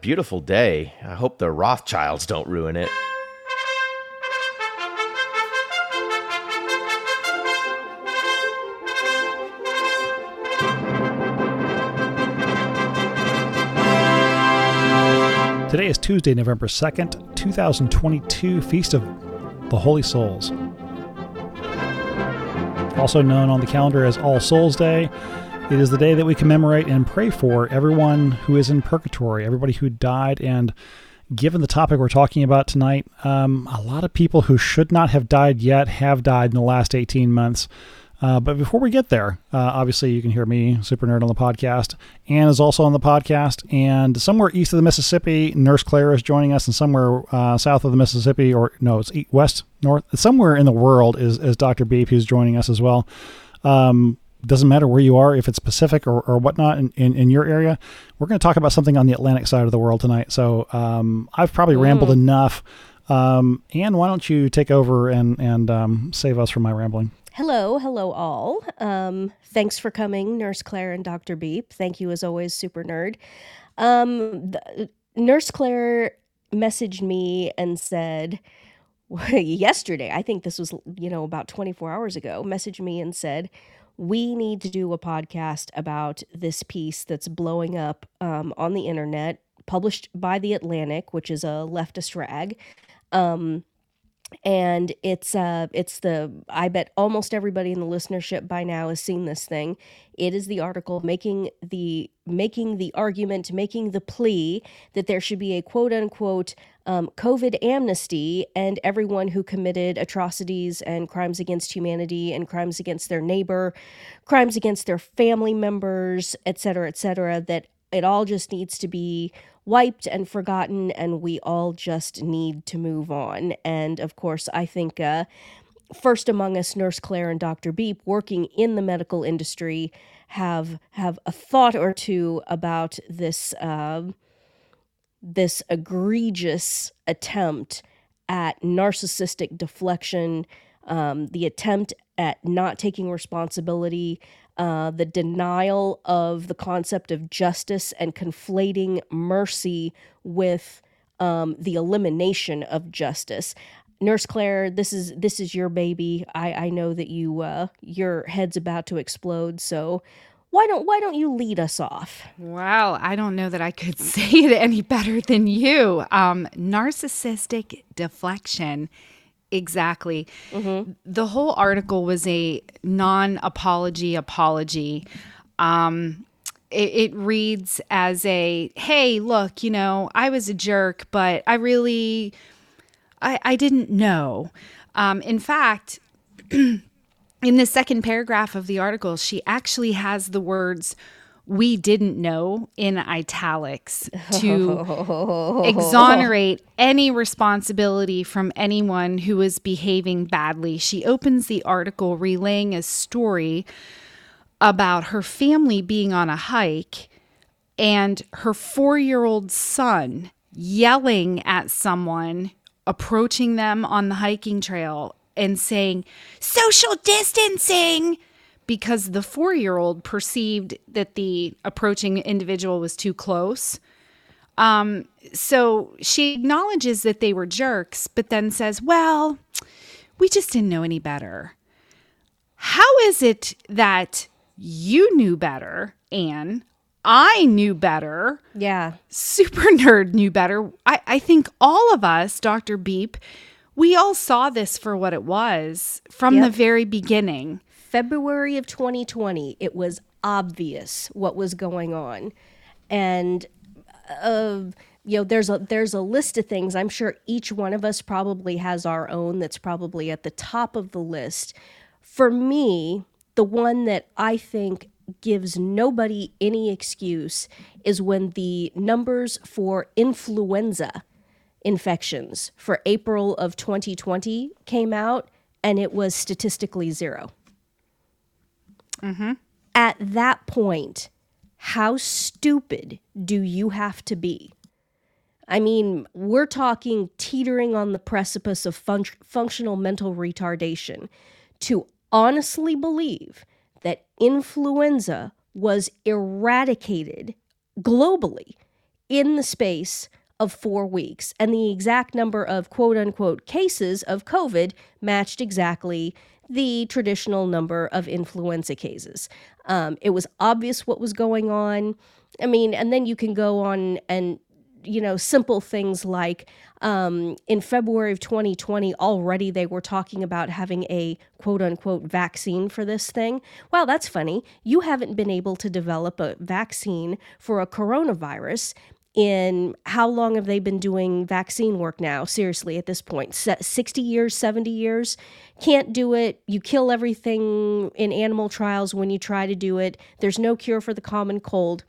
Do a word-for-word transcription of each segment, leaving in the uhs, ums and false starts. Beautiful day. I hope the Rothschilds don't ruin it. Today is Tuesday, November second, two thousand twenty-two, Feast of the Holy Souls. Also known on the calendar as All Souls Day, it is the day that we commemorate and pray for everyone who is in purgatory, everybody who died. And given the topic we're talking about tonight, um, a lot of people who should not have died yet have died in the last eighteen months. Uh, but before we get there, uh, obviously you can hear me, Super Nerd, on the podcast. Anne is also on the podcast. And somewhere east of the Mississippi, Nurse Claire is joining us. And somewhere uh, south of the Mississippi, or no, it's east, west, north, somewhere in the world is, is Doctor Beep, who's joining us as well. Um, Doesn't matter where you are, if it's Pacific or, or whatnot in, in, in your area. We're going to talk about something on the Atlantic side of the world tonight. So um, I've probably mm. rambled enough. Um, Anne, why don't you take over and, and um, save us from my rambling? Hello. Hello, all. Um, thanks for coming, Nurse Claire and Doctor Beep. Thank you, as always, Super Nerd. Um, the, Nurse Claire messaged me and said yesterday, I think this was, you know, about twenty-four hours ago, messaged me and said, we need to do a podcast about this piece that's blowing up um, on the internet, published by The Atlantic, which is a leftist rag. Um, and it's uh, it's the, I bet almost everybody in the listenership by now has seen this thing. It is the article making the, making the argument, making the plea that there should be a quote unquote um, COVID amnesty, and everyone who committed atrocities and crimes against humanity and crimes against their neighbor, crimes against their family members, et cetera, et cetera, that it all just needs to be wiped and forgotten, and we all just need to move on. And of course, I think uh, first among us, Nurse Claire and Doctor Beep, working in the medical industry, have have a thought or two about this uh, this egregious attempt at narcissistic deflection, um, the attempt at not taking responsibility, uh, the denial of the concept of justice and conflating mercy with um, the elimination of justice. Nurse Claire, this is this is your baby. I, I know that you uh, your head's about to explode, so why don't why don't you lead us off? Wow, I don't know that I could say it any better than you. Um, narcissistic deflection, exactly. Mm-hmm. The whole article was a non-apology apology. Um, it, it reads as a, hey, look, you know, I was a jerk, but I really. I, I didn't know. Um, in fact, in the second paragraph of the article, she actually has the words, we didn't know, in italics to oh. exonerate any responsibility from anyone who is behaving badly. She opens the article relaying a story about her family being on a hike and her four-year-old son yelling at someone approaching them on the hiking trail and saying, social distancing, because the four-year-old perceived that the approaching individual was too close. Um, so she acknowledges that they were jerks, but then says, well, we just didn't know any better. How is it that you knew better, Anne? I knew better. Yeah. Super Nerd knew better. I, I think all of us, Doctor Beep, we all saw this for what it was from yep. the very beginning. February of twenty twenty, it was obvious what was going on. And, uh, you know, there's a, there's a list of things. I'm sure each one of us probably has our own that's probably at the top of the list. For me, the one that I think gives nobody any excuse is when the numbers for influenza infections for April of twenty twenty came out, and it was statistically zero. Mm-hmm. At that point, how stupid do you have to be? I mean, we're talking teetering on the precipice of fun- functional mental retardation to honestly believe that influenza was eradicated globally in the space of four weeks. And the exact number of quote-unquote cases of COVID matched exactly the traditional number of influenza cases. Um, it was obvious what was going on. I mean, and then you can go on and, you know, simple things like um, in February of twenty twenty, already they were talking about having a quote unquote vaccine for this thing. Wow, that's funny. You haven't been able to develop a vaccine for a coronavirus in how long have they been doing vaccine work now? Seriously, at this point, sixty years, seventy years, can't do it. You kill everything in animal trials when you try to do it. There's no cure for the common cold.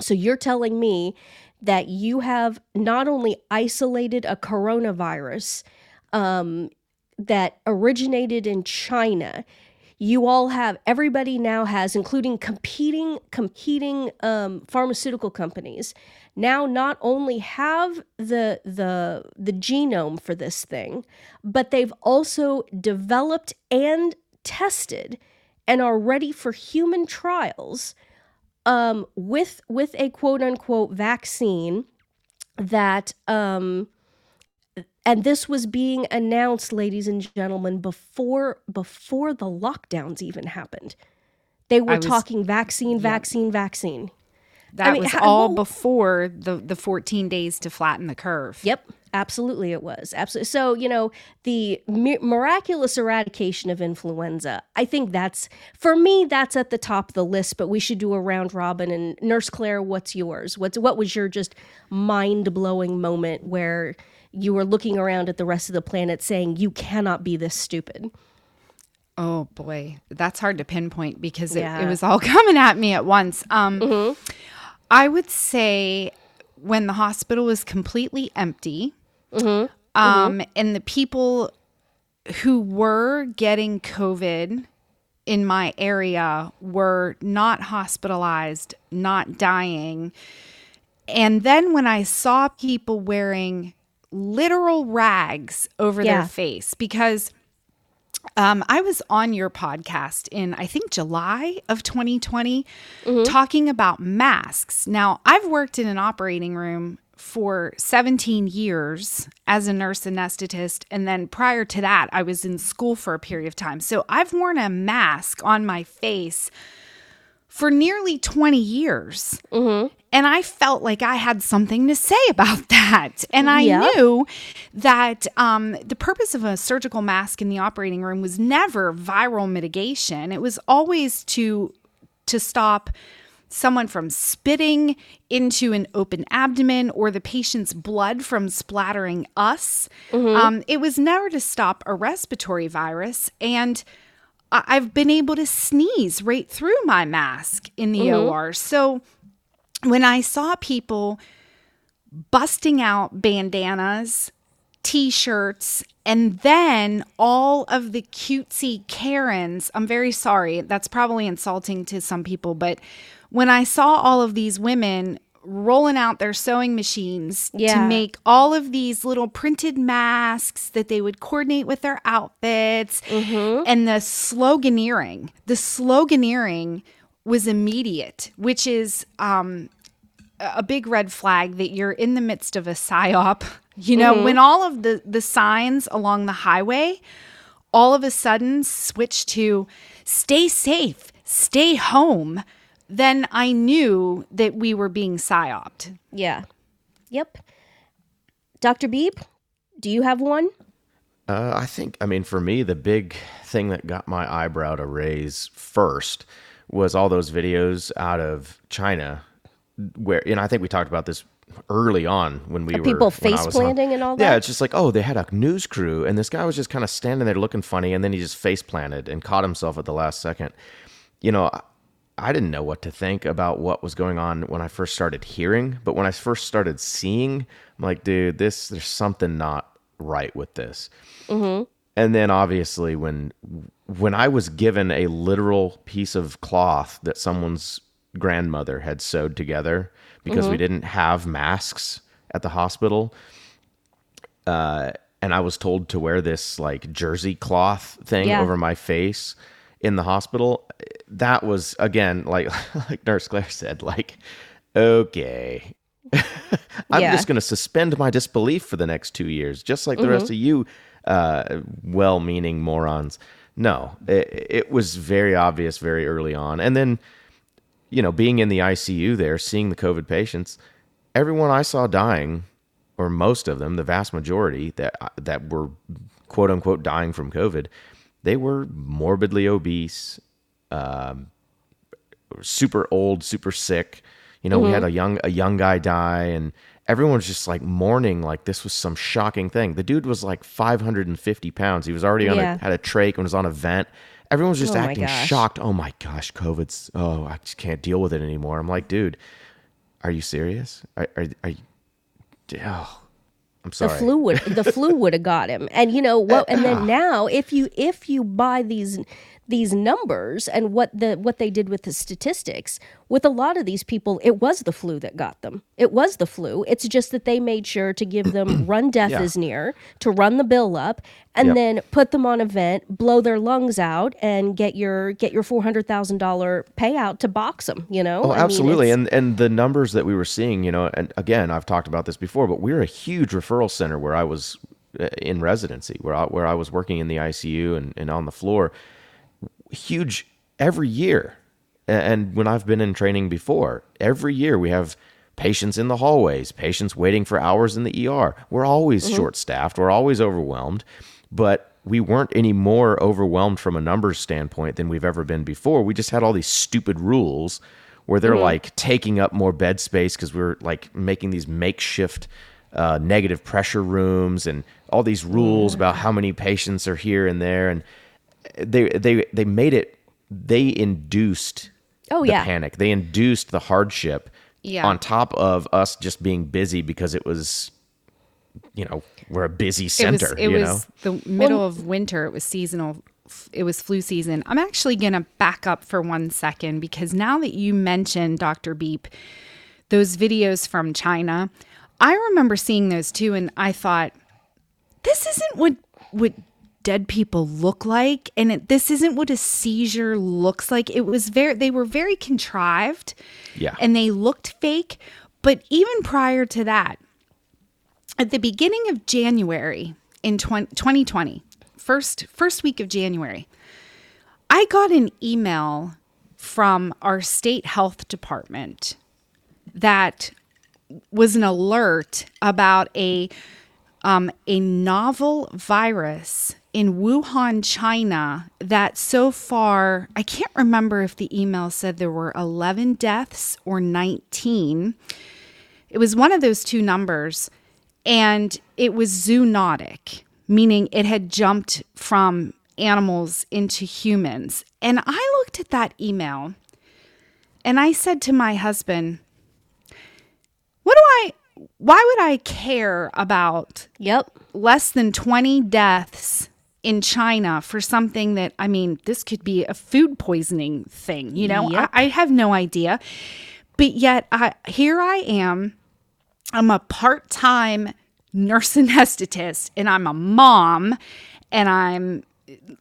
So you're telling me that you have not only isolated a coronavirus um, that originated in China, you all have, everybody now has, including competing competing um, pharmaceutical companies, now not only have the, the, the genome for this thing, but they've also developed and tested and are ready for human trials Um, with with a quote unquote vaccine that, um, and this was being announced, ladies and gentlemen, before before the lockdowns even happened. They were was, talking vaccine, vaccine, yeah. vaccine. That I mean, was how, all before the the fourteen days to flatten the curve. Yep. Absolutely, it was. Absolutely. So, you know, the mi- miraculous eradication of influenza, I think that's, for me, that's at the top of the list, but we should do a round robin. And Nurse Claire, what's yours? What's What was your just mind-blowing moment where you were looking around at the rest of the planet saying, you cannot be this stupid? Oh, boy. That's hard to pinpoint because it, yeah. it was all coming at me at once. Um, mm-hmm. I would say when the hospital was completely empty, Mm-hmm. Um, mm-hmm. and the people who were getting COVID in my area were not hospitalized, not dying. And then when I saw people wearing literal rags over yeah. their face, because um, I was on your podcast in, I think, July of twenty twenty, mm-hmm. talking about masks. Now, I've worked in an operating room for seventeen years as a nurse anesthetist. And then prior to that, I was in school for a period of time. So I've worn a mask on my face for nearly twenty years. Mm-hmm. And I felt like I had something to say about that. And I yep. knew that um, the purpose of a surgical mask in the operating room was never viral mitigation. It was always to to stop someone from spitting into an open abdomen or the patient's blood from splattering us. Mm-hmm. Um, it was never to stop a respiratory virus. And I- I've been able to sneeze right through my mask in the mm-hmm. O R. So when I saw people busting out bandanas, T-shirts, and then all of the cutesy Karens, I'm very sorry, that's probably insulting to some people, but when I saw all of these women rolling out their sewing machines yeah. to make all of these little printed masks that they would coordinate with their outfits, mm-hmm. and the sloganeering, the sloganeering was immediate, which is um, a big red flag that you're in the midst of a psyop. You know, mm-hmm. when all of the, the signs along the highway all of a sudden switch to stay safe, stay home, then I knew that we were being psyoped. Yeah. Yep. Doctor Beep, do you have one? Uh, I think, I mean, for me, the big thing that got my eyebrow to raise first was all those videos out of China where, and I think we talked about this early on when we Are were people face planting and all that. Yeah, it's just like, oh, they had a news crew and this guy was just kind of standing there looking funny and then he just face planted and caught himself at the last second. You know, I, I didn't know what to think about what was going on when I first started hearing, but when I first started seeing, I'm like, dude, this there's something not right with this. Mm-hmm. And then obviously when when I was given a literal piece of cloth that someone's grandmother had sewed together because mm-hmm. we didn't have masks at the hospital. Uh, and I was told to wear this like jersey cloth thing yeah. over my face in the hospital. That was, again, like, like Nurse Claire said, like, okay, I'm yeah. just going to suspend my disbelief for the next two years, just like the mm-hmm. rest of you uh, well-meaning morons. No, it, it was very obvious very early on. And then, you know, being in the I C U there, seeing the COVID patients, everyone I saw dying, or most of them, the vast majority that that were quote-unquote dying from COVID, they were morbidly obese, um, super old, super sick. You know, mm-hmm. we had a young a young guy die, and everyone was just like mourning like this was some shocking thing. The dude was like five hundred fifty pounds. He was already on yeah. a, had a trach and was on a vent. Everyone was just oh acting shocked. Oh my gosh, COVID's, oh, I just can't deal with it anymore. I'm like, dude, are you serious? Are, are, are you, oh, I'm sorry. The flu would the flu would have got him. And you know what? And then now, if you if you buy these these numbers and what the what they did with the statistics, with a lot of these people, it was the flu that got them. It was the flu. It's just that they made sure to give them run death yeah. is near, to run the bill up, and yep. then put them on a vent, blow their lungs out, and get your get your four hundred thousand dollars payout to box them, you know? Oh, I absolutely. Mean, and and the numbers that we were seeing, you know, and again, I've talked about this before, but we're a huge referral center where I was in residency, where I, where I was working in the I C U and, and on the floor. Huge every year, and when I've been in training before, every year we have patients in the hallways, patients waiting for hours in the E R. We're always mm-hmm. short-staffed, we're always overwhelmed, but we weren't any more overwhelmed from a numbers standpoint than we've ever been before. We just had all these stupid rules where they're mm-hmm. like taking up more bed space because we're like making these makeshift uh, negative pressure rooms and all these rules mm-hmm. about how many patients are here and there, and They they they made it. They induced oh, the yeah. panic. They induced the hardship. Yeah. On top of us just being busy because it was, you know, we're a busy center. It was, it you was know? the middle well, of winter. It was seasonal. It was flu season. I'm actually gonna back up for one second because now that you mentioned Doctor Beep, those videos from China, I remember seeing those too, and I thought, this isn't what what. dead people look like, and it, this isn't what a seizure looks like. It was very, they were very contrived, yeah, and they looked fake. But even prior to that, at the beginning of January in twenty twenty, first first week of January, I got an email from our state health department that was an alert about a um, a novel virus in Wuhan, China, that so far, I can't remember if the email said there were eleven deaths or nineteen. It was one of those two numbers, and it was zoonotic, meaning it had jumped from animals into humans. And I looked at that email, and I said to my husband, what do I... why would I care about yep. less than twenty deaths in China for something that, I mean, this could be a food poisoning thing, you know? Yep. I, I have no idea. But yet, I, here I am. I'm a part-time nurse anesthetist, and I'm a mom, and I'm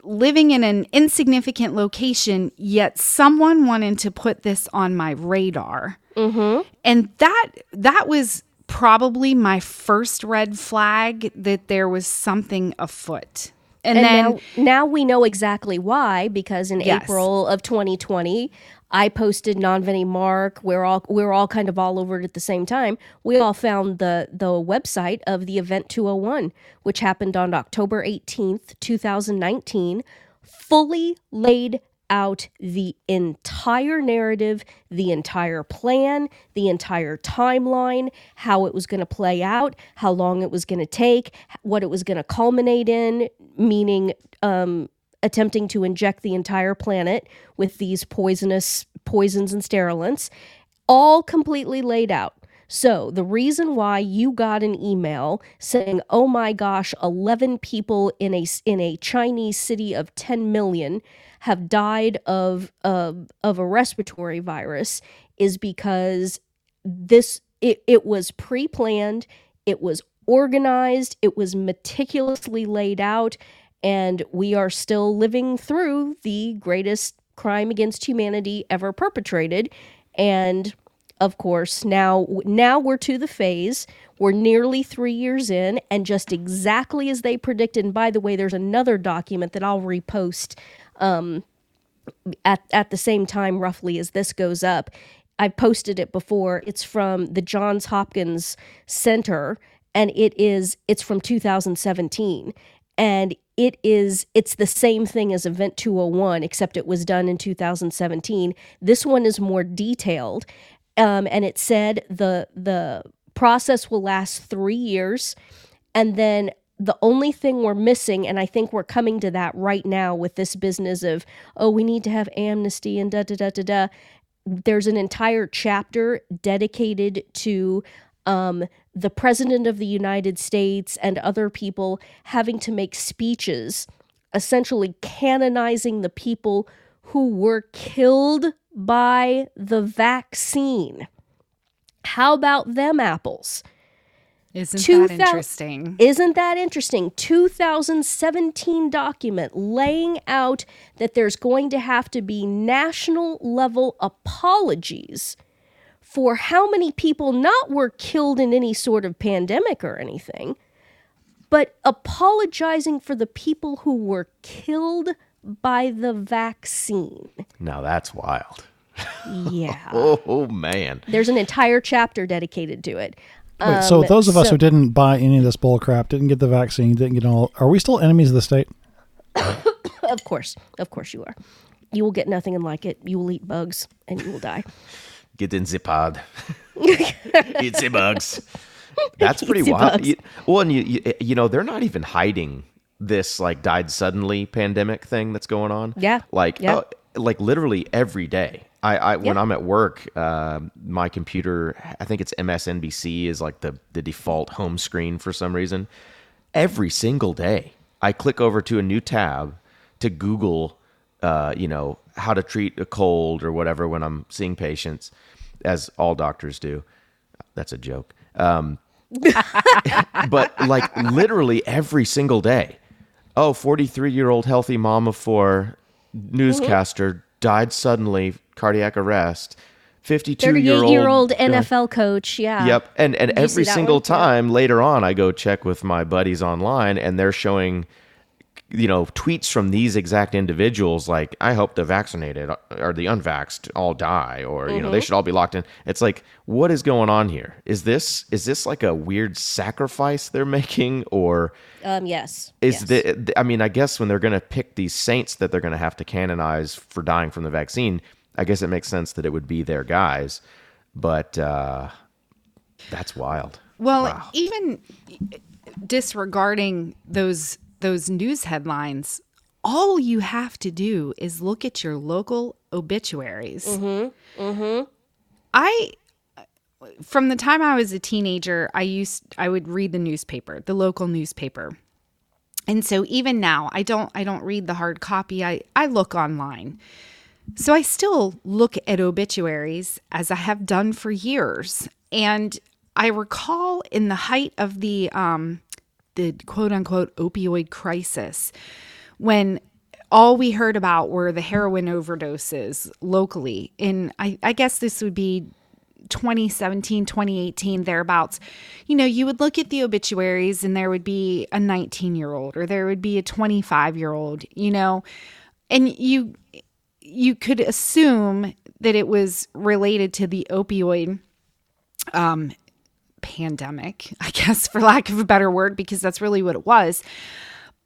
living in an insignificant location, yet someone wanted to put this on my radar. Mm-hmm. And that that was... probably my first red flag that there was something afoot. And, and then now, now we know exactly why, because in yes. April of twenty twenty, I posted Nonveni Mark. We're all we're all kind of all over it at the same time. We all found the the website of the Event two oh one, which happened on October eighteenth, twenty nineteen, fully laid out the entire narrative, the entire plan, the entire timeline, how it was going to play out, how long it was going to take, what it was going to culminate in, meaning um, attempting to inject the entire planet with these poisonous poisons and sterilants, all completely laid out. So the reason why you got an email saying, oh my gosh, eleven people in a, in a Chinese city of ten million have died of, of, of a respiratory virus is because this it, it was pre-planned, it was organized, it was meticulously laid out, and we are still living through the greatest crime against humanity ever perpetrated. And of course, now now we're to the phase. We're nearly three years in, and just exactly as they predicted. And by the way, there's another document that I'll repost um, at at the same time, roughly, as this goes up. I've posted it before. It's from the Johns Hopkins Center, and it is it's from two thousand seventeen, and it is it's the same thing as Event two oh one, except it was done in two thousand seventeen. This one is more detailed, um, and it said the the process will last three years, and then the only thing we're missing, and I think we're coming to that right now with this business of, oh, we need to have amnesty and da da da da da. There's an entire chapter dedicated to um, the President of the United States and other people having to make speeches, essentially canonizing the people who were killed by the vaccine. How about them apples? Isn't that interesting? Isn't that interesting? two thousand seventeen document laying out that there's going to have to be national level apologies for how many people not were killed in any sort of pandemic or anything, but apologizing for the people who were killed by the vaccine. Now that's wild. Yeah. oh, oh, man. There's an entire chapter dedicated to it. Wait, so um, those of us so, who didn't buy any of this bull crap, didn't get the vaccine, didn't get all, are we still enemies of the state? Of course. Of course you are. You will get nothing and like it. You will eat bugs and you will die. Get in the pod. Eat the bugs. That's pretty wild. You, well, and you, you, you know, they're not even hiding this like died suddenly pandemic thing that's going on. Yeah. Like, yeah. Oh, like literally every day. I, I, when yep. I'm at work, uh, my computer, I think it's M S N B C is like the, the default home screen for some reason. Every single day, I click over to a new tab to Google, uh, you know, how to treat a cold or whatever when I'm seeing patients, as all doctors do. That's a joke. Um, but like literally every single day, oh, forty-three-year-old healthy mom of four newscaster mm-hmm. died suddenly, cardiac arrest, fifty-two-year-old thirty-eight-year-old N F L coach, yeah. Yep, and and did every single time later on, I go check with my buddies online, and they're showing, you know, tweets from these exact individuals, like, I hope the vaccinated or the unvaxxed all die, or, mm-hmm. you know, they should all be locked in. It's like, what is going on here? Is this is this like a weird sacrifice they're making, or... Um, yes. Is yes. The, I mean, I guess when they're going to pick these saints that they're going to have to canonize for dying from the vaccine, I guess it makes sense that it would be their guys, but uh, that's wild. Well, wow. Even disregarding those those news headlines, all you have to do is look at your local obituaries. Mm-hmm. Mm-hmm. I, from the time I was a teenager, I used I would read the newspaper, the local newspaper. And so even now, I don't I don't read the hard copy. I, I look online. So I still look at obituaries, as I have done for years. And I recall in the height of the um, the quote-unquote opioid crisis, when all we heard about were the heroin overdoses locally. And I, I guess this would be twenty seventeen, twenty eighteen, thereabouts. You know, you would look at the obituaries and there would be a nineteen-year-old or there would be a twenty-five-year-old, you know, and you... you could assume that it was related to the opioid um, pandemic, I guess, for lack of a better word, because that's really what it was.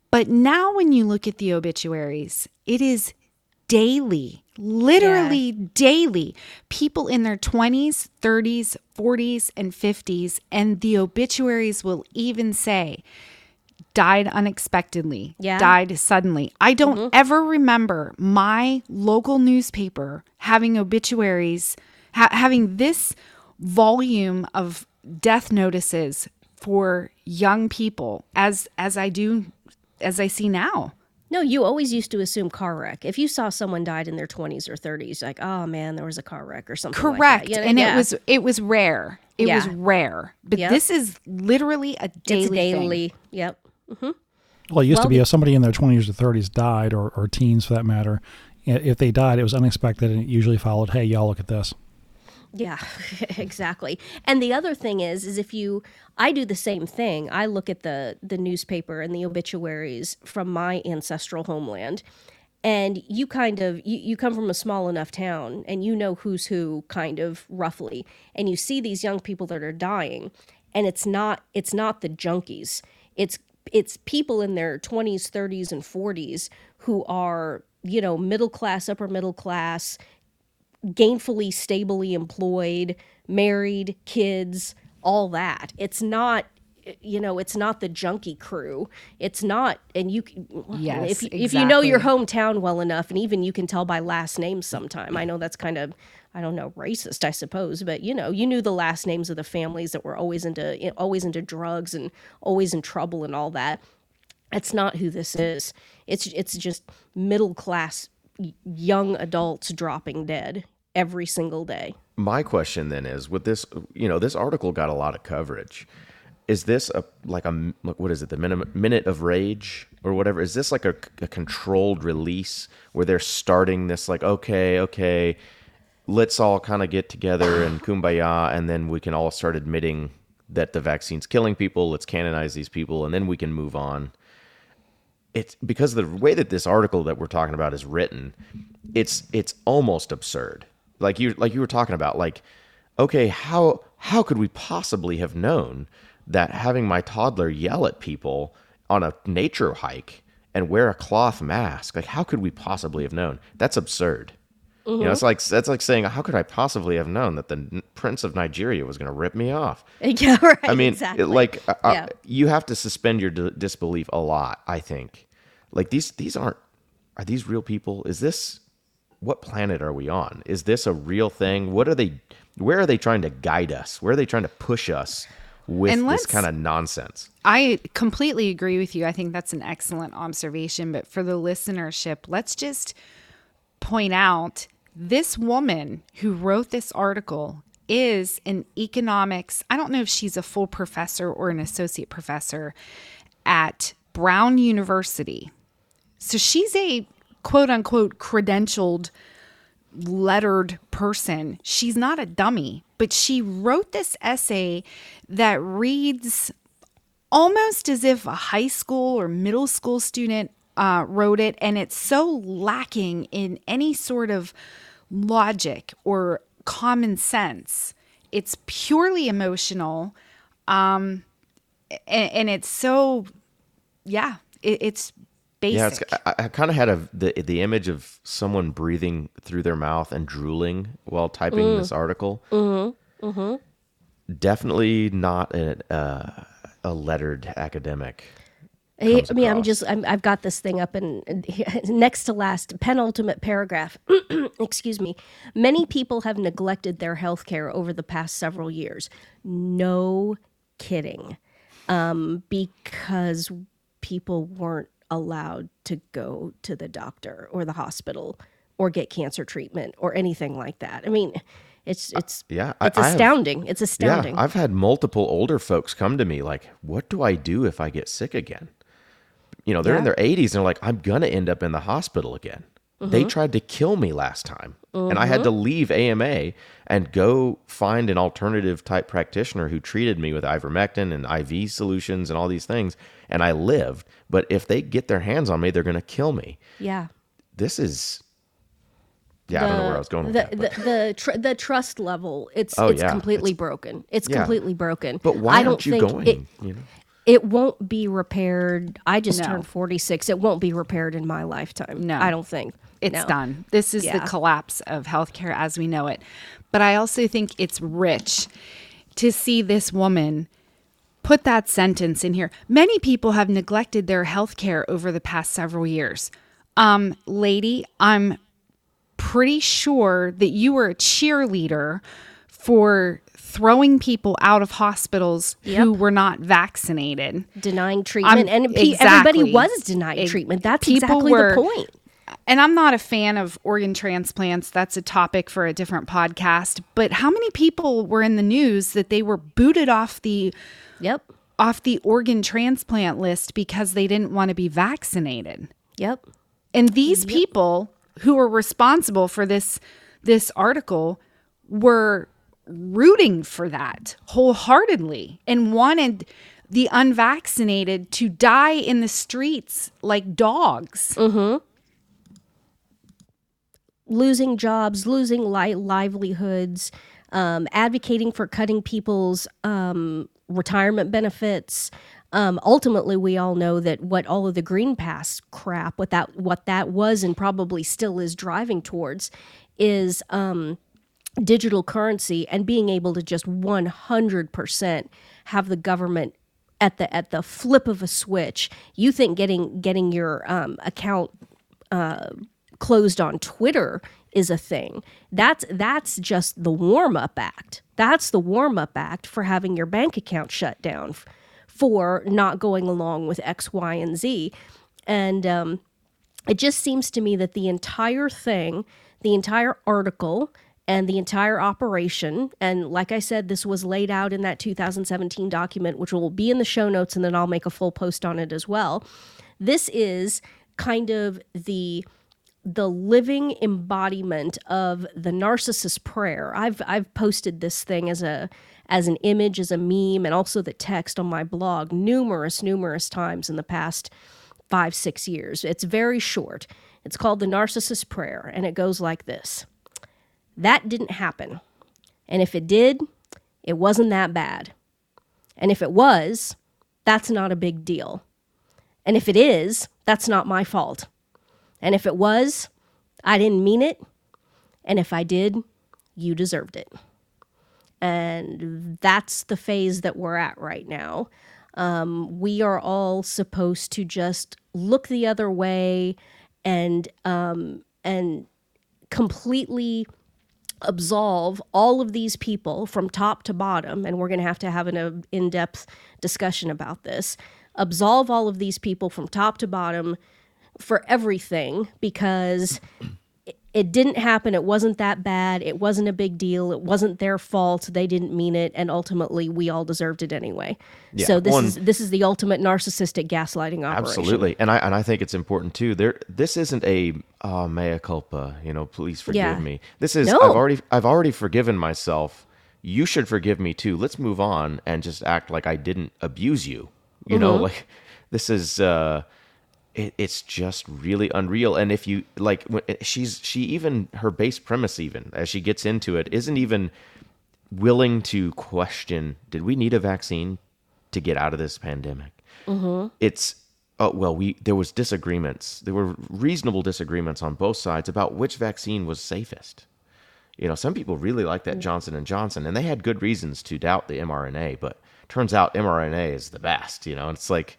But now when you look at the obituaries, it is daily, literally yeah. daily, people in their twenties, thirties, forties, and fifties, and the obituaries will even say, died unexpectedly, yeah. died suddenly. I don't mm-hmm. ever remember my local newspaper having obituaries, ha- having this volume of death notices for young people as as I do, as I see now. No, you always used to assume car wreck. If you saw someone died in their twenties or thirties, like, oh man, there was a car wreck or something. Correct. Like that. You know, and yeah. it was it was rare. It yeah. was rare. But yep. this is literally a daily, it's daily thing. Yep. Mm-hmm. Well, it used well, to be if somebody in their twenties or thirties died, or, or teens for that matter, if they died, it was unexpected, and it usually followed, hey, y'all look at this. Yeah, exactly. And the other thing is, is if you, I do the same thing. I look at the the newspaper and the obituaries from my ancestral homeland, and you kind of, you, you come from a small enough town and you know who's who kind of roughly, and you see these young people that are dying, and it's not, it's not the junkies. It's, it's people in their twenties, thirties, and forties who are, you know, middle class, upper middle class, gainfully, stably employed, married, kids, all that. It's not, you know, it's not the junkie crew. It's not, and you, yes, if, exactly. if you know your hometown well enough, and even you can tell by last names sometime. I know that's kind of, I don't know, racist, I suppose, but you know, you knew the last names of the families that were always into, always into drugs and always in trouble and all that. That's not who this is. It's, it's just middle class young adults dropping dead every single day. My question then is, with this, you know, this article got a lot of coverage. Is this a like a what is it the minute, minute of rage or whatever? Is this like a, a controlled release where they're starting this like okay, okay, let's all kind of get together and kumbaya, and then we can all start admitting that the vaccine's killing people. Let's canonize these people, and then we can move on. It's because the way that this article that we're talking about is written, it's it's almost absurd. Like you like you were talking about, like okay, how how could we possibly have known that having my toddler yell at people on a nature hike and wear a cloth mask, like how could we possibly have known? That's absurd. Mm-hmm. You know, it's like that's like saying, how could I possibly have known that the Prince of Nigeria was going to rip me off? Yeah, right. I mean, exactly. like uh, yeah. you have to suspend your d- disbelief a lot. I think, like these these aren't are these real people? Is this what planet are we on? Is this a real thing? What are they? Where are they trying to guide us? Where are they trying to push us with this kind of nonsense? I completely agree with you. I think that's an excellent observation. But for the listenership, let's just point out this woman who wrote this article is an economics. I don't know if she's a full professor or an associate professor at Brown University. So she's a quote unquote credentialed, lettered person. She's not a dummy. But she wrote this essay that reads almost as if a high school or middle school student uh, wrote it. And it's so lacking in any sort of logic or common sense. It's purely emotional. Um, and, and it's so, yeah, it, it's basic. Yeah, it's, I, I kind of had a, the, the image of someone breathing through their mouth and drooling while typing mm. this article. Mm-hmm. Mm-hmm. Definitely not an, uh, a lettered academic. I, I mean, I'm just, I'm, I've got this thing up in, in next to last, penultimate paragraph. Excuse me. Many people have neglected their health care over the past several years. No kidding. Um, because people weren't allowed to go to the doctor or the hospital or get cancer treatment or anything like that. I mean, it's it's uh, yeah, it's I, astounding. I have, it's astounding. Yeah, I've had multiple older folks come to me like, "What do I do if I get sick again?" You know, they're yeah. in their eighties and they're like, "I'm gonna end up in the hospital again." Mm-hmm. They tried to kill me last time, mm-hmm. and I had to leave A M A and go find an alternative type practitioner who treated me with ivermectin and I V solutions and all these things. And I lived, but if they get their hands on me, they're going to kill me. Yeah. This is, yeah, the, I don't know where I was going with the, that. But. The, the, tr- the trust level, it's oh, it's yeah. completely it's, broken. It's yeah. completely broken. But why I aren't you going? It, you know? It won't be repaired. I just no. turned forty-six. It won't be repaired in my lifetime. No. I don't think. It's no. done. This is yeah. the collapse of healthcare as we know it. But I also think it's rich to see this woman put that sentence in here. Many people have neglected their health care over the past several years. Um, lady, I'm pretty sure that you were a cheerleader for throwing people out of hospitals yep. who were not vaccinated. Denying treatment. Um, and pe- exactly. everybody was denied it, treatment. That's exactly were, the point. And I'm not a fan of organ transplants. That's a topic for a different podcast. But how many people were in the news that they were booted off the Yep. off the organ transplant list because they didn't want to be vaccinated? Yep. And these yep. people who are responsible for this this article were rooting for that wholeheartedly and wanted the unvaccinated to die in the streets like dogs. Mm-hmm. Losing jobs, losing li- livelihoods, um, advocating for cutting people's um, retirement benefits. Um, ultimately, we all know that what all of the Green Pass crap, what that, what that was and probably still is driving towards is um, digital currency and being able to just one hundred percent have the government at the at the flip of a switch. You think getting getting your um, account uh, closed on Twitter is a thing. That's that's just the warm-up act. That's the warm-up act for having your bank account shut down, for not going along with X, Y, and Z. And um, it just seems to me that the entire thing, the entire article, and the entire operation, and like I said, this was laid out in that two thousand seventeen document, which will be in the show notes, and then I'll make a full post on it as well. This is kind of the the living embodiment of the narcissist prayer. I've I've posted this thing as a as an image, as a meme, and also the text on my blog numerous, numerous times in the past five, six years. It's very short. It's called the Narcissist Prayer, and it goes like this. That didn't happen. And if it did, it wasn't that bad. And if it was, that's not a big deal. And if it is, that's not my fault. And if it was, I didn't mean it. And if I did, you deserved it. And that's the phase that we're at right now. Um, we are all supposed to just look the other way and um, and completely absolve all of these people from top to bottom. And we're going to have to have an uh, in-depth discussion about this. Absolve all of these people from top to bottom for everything because it didn't happen. It wasn't that bad. It wasn't a big deal. It wasn't their fault. They didn't mean it. And ultimately, we all deserved it anyway. Yeah, so this one, is this is the ultimate narcissistic gaslighting operation. Absolutely. And I and I think it's important, too. There, This isn't a, oh, mea culpa, you know, please forgive yeah. me. This is, no. I've already I've already forgiven myself. You should forgive me, too. Let's move on and just act like I didn't abuse you. You mm-hmm. know, like this is... Uh, It, it's just really unreal. And if you like, when she's she even her base premise, even as she gets into it, isn't even willing to question, did we need a vaccine to get out of this pandemic? Mm-hmm. It's oh well, we there was disagreements. There were reasonable disagreements on both sides about which vaccine was safest. You know, some people really like that Johnson and Johnson, and they had good reasons to doubt the M R N A, but turns out M R N A is the best. You know, and it's like.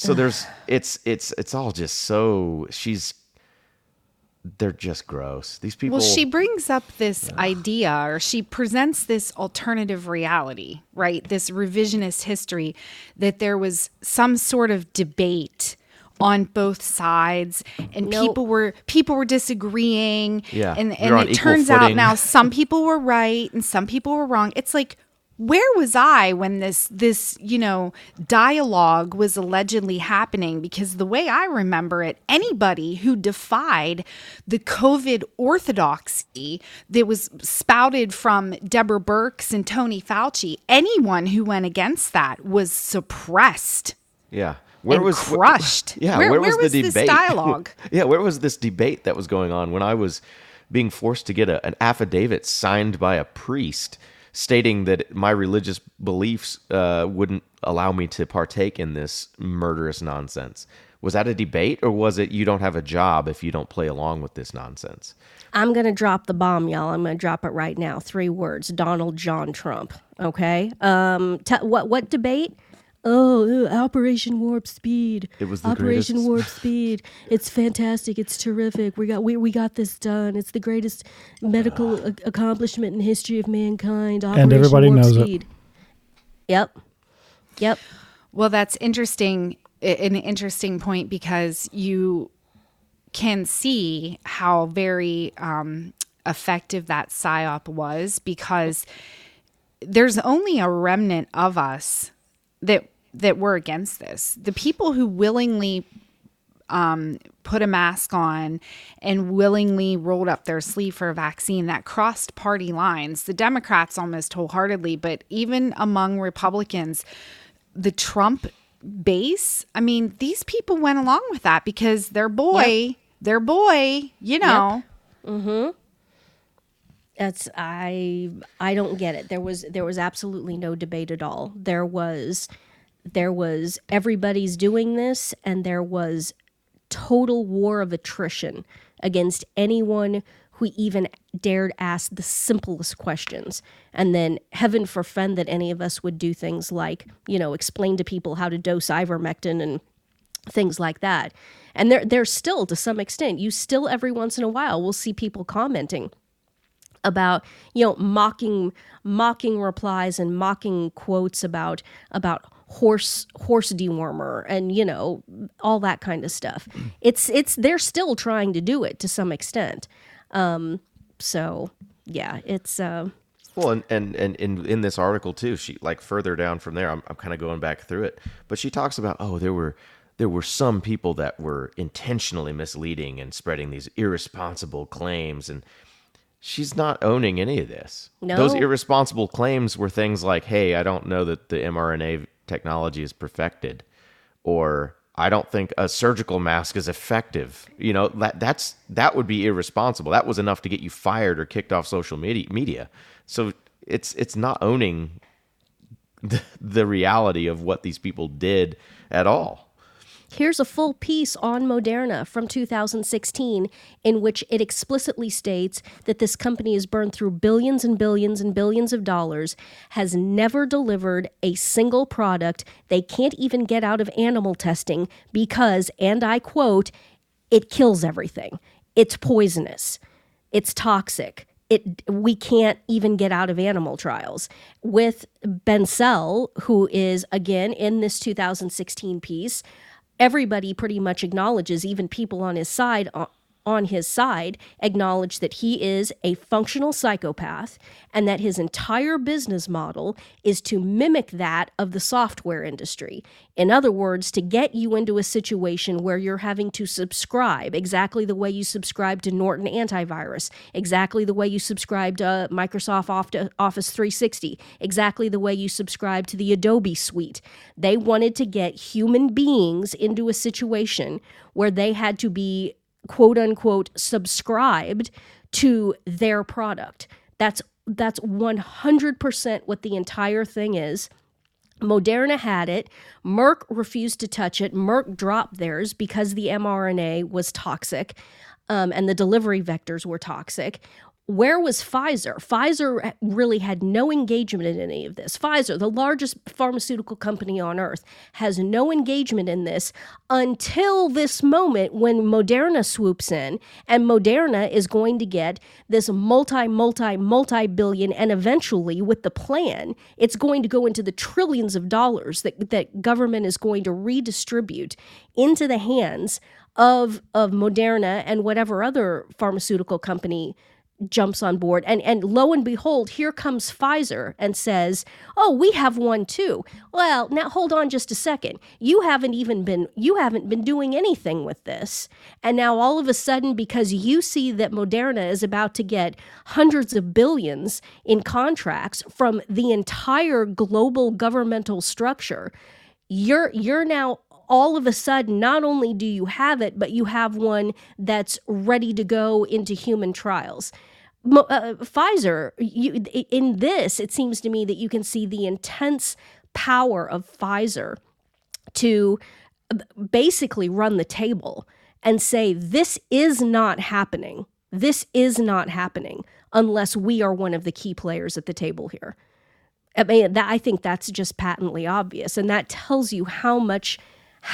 So there's, it's, it's, it's all just so, she's, they're just gross. These people. Well, she brings up this ugh. idea, or she presents this alternative reality, right? This revisionist history that there was some sort of debate on both sides and nope. people were, people were disagreeing. Yeah. And, and it turns footing. out now some people were right and some people were wrong. It's like, where was I when this, this you know, dialogue was allegedly happening? Because the way I remember it, anybody who defied the COVID orthodoxy that was spouted from Deborah Birx and Tony Fauci, anyone who went against that was suppressed. Yeah. Where and was crushed. Where, yeah. Where, where, where was, was the this debate? Dialogue? yeah. Where was this debate that was going on when I was being forced to get a, an affidavit signed by a priest stating that my religious beliefs uh, wouldn't allow me to partake in this murderous nonsense? Was that a debate, or was it you don't have a job if you don't play along with this nonsense? I'm going to drop the bomb, y'all. I'm going to drop it right now. Three words, Donald John Trump, okay? Um, t- what what debate? Oh, Operation Warp Speed. It was the Operation greatest. Warp Speed. It's fantastic. It's terrific. We got we, we got this done. It's the greatest medical uh, a- accomplishment in the history of mankind. Operation and everybody Warp knows Speed. It. Yep. Yep. Well, that's interesting. An interesting point, because you can see how very um, effective that PSYOP was, because there's only a remnant of us that that were against this. The people who willingly um, put a mask on and willingly rolled up their sleeve for a vaccine that crossed party lines. The Democrats almost wholeheartedly, but even among Republicans, the Trump base, I mean, these people went along with that because their boy, yep. their boy, you know. Yep. Mm-hmm. That's I I don't get it. There was there was absolutely no debate at all. There was there was everybody's doing this, and there was total war of attrition against anyone who even dared ask the simplest questions. And then heaven forfend that any of us would do things like, you know, explain to people how to dose ivermectin and things like that. And there there's still, to some extent, you still every once in a while will see people commenting about, you know, mocking mocking replies and mocking quotes about about horse horse dewormer and, you know, all that kind of stuff. It's it's they're still trying to do it to some extent. Um, so yeah, it's uh, well, and and and in in this article too, she like further down from there, I'm I'm kind of going back through it, but she talks about oh there were. There were some people that were intentionally misleading and spreading these irresponsible claims, and she's not owning any of this. No. Those irresponsible claims were things like, hey, I don't know that the mRNA technology is perfected, or I don't think a surgical mask is effective. You know, that that's that would be irresponsible. That was enough to get you fired or kicked off social media. media. So it's it's not owning the, the reality of what these people did at all. Here's a full piece on Moderna from two thousand sixteen in which it explicitly states that this company has burned through billions and billions and billions of dollars, has never delivered a single product. They can't even get out of animal testing because, and I quote, it kills everything. It's poisonous. It's toxic. It we can't even get out of animal trials. With Bancel, who is, again, in this two thousand sixteen piece, everybody pretty much acknowledges, even people on his side, on his side, acknowledge that he is a functional psychopath and that his entire business model is to mimic that of the software industry. In other words, to get you into a situation where you're having to subscribe exactly the way you subscribe to Norton Antivirus, exactly the way you subscribe to Microsoft Office three sixty, exactly the way you subscribe to the Adobe suite. They wanted to get human beings into a situation where they had to be quote unquote subscribed to their product. That's that's one hundred percent what the entire thing is. Moderna had it. Merck refused to touch it. Merck dropped theirs because the mRNA was toxic, um, and the delivery vectors were toxic. Where was Pfizer? Pfizer really had no engagement in any of this. Pfizer, the largest pharmaceutical company on earth, has no engagement in this until this moment when Moderna swoops in, and Moderna is going to get this multi, multi, multi-billion, and eventually, with the plan, it's going to go into the trillions of dollars that, that government is going to redistribute into the hands of, of Moderna and whatever other pharmaceutical company jumps on board, and and lo and behold, here comes Pfizer and says, oh, we have one too. Well, now hold on just a second. You haven't even been, you haven't been doing anything with this. And now all of a sudden, because you see that Moderna is about to get hundreds of billions in contracts from the entire global governmental structure, you're you're now all of a sudden, not only do you have it, but you have one that's ready to go into human trials. Mo- uh, Pfizer, you, in this, it seems to me that you can see the intense power of Pfizer to basically run the table and say, this is not happening. This is not happening unless we are one of the key players at the table here. I mean, that, I think that's just patently obvious. And that tells you how much...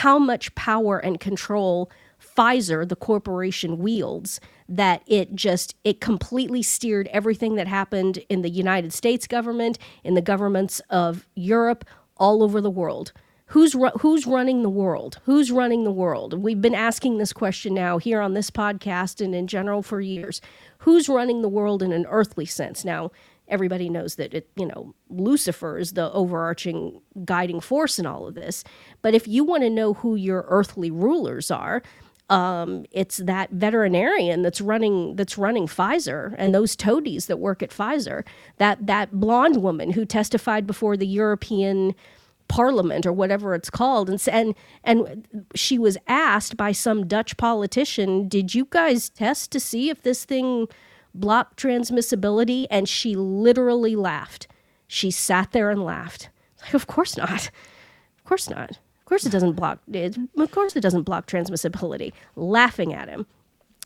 how much power and control Pfizer, the corporation, wields, that it just, it completely steered everything that happened in the United States government, in the governments of Europe, all over the world. Who's ru- who's running the world? Who's running the world? We've been asking this question now here on this podcast and in general for years. Who's running the world in an earthly sense? Now, everybody knows that, it, you know, Lucifer is the overarching guiding force in all of this. But if you want to know who your earthly rulers are, Um, it's that veterinarian that's running that's running Pfizer and those toadies that work at Pfizer, that that blonde woman who testified before the European Parliament or whatever it's called, and and and she was asked by some Dutch politician, "Did you guys test to see if this thing blocked transmissibility?" And she literally laughed. She sat there and laughed. Like, of course not. Of course not. Of course it doesn't block it, of course it doesn't block transmissibility. Laughing at him.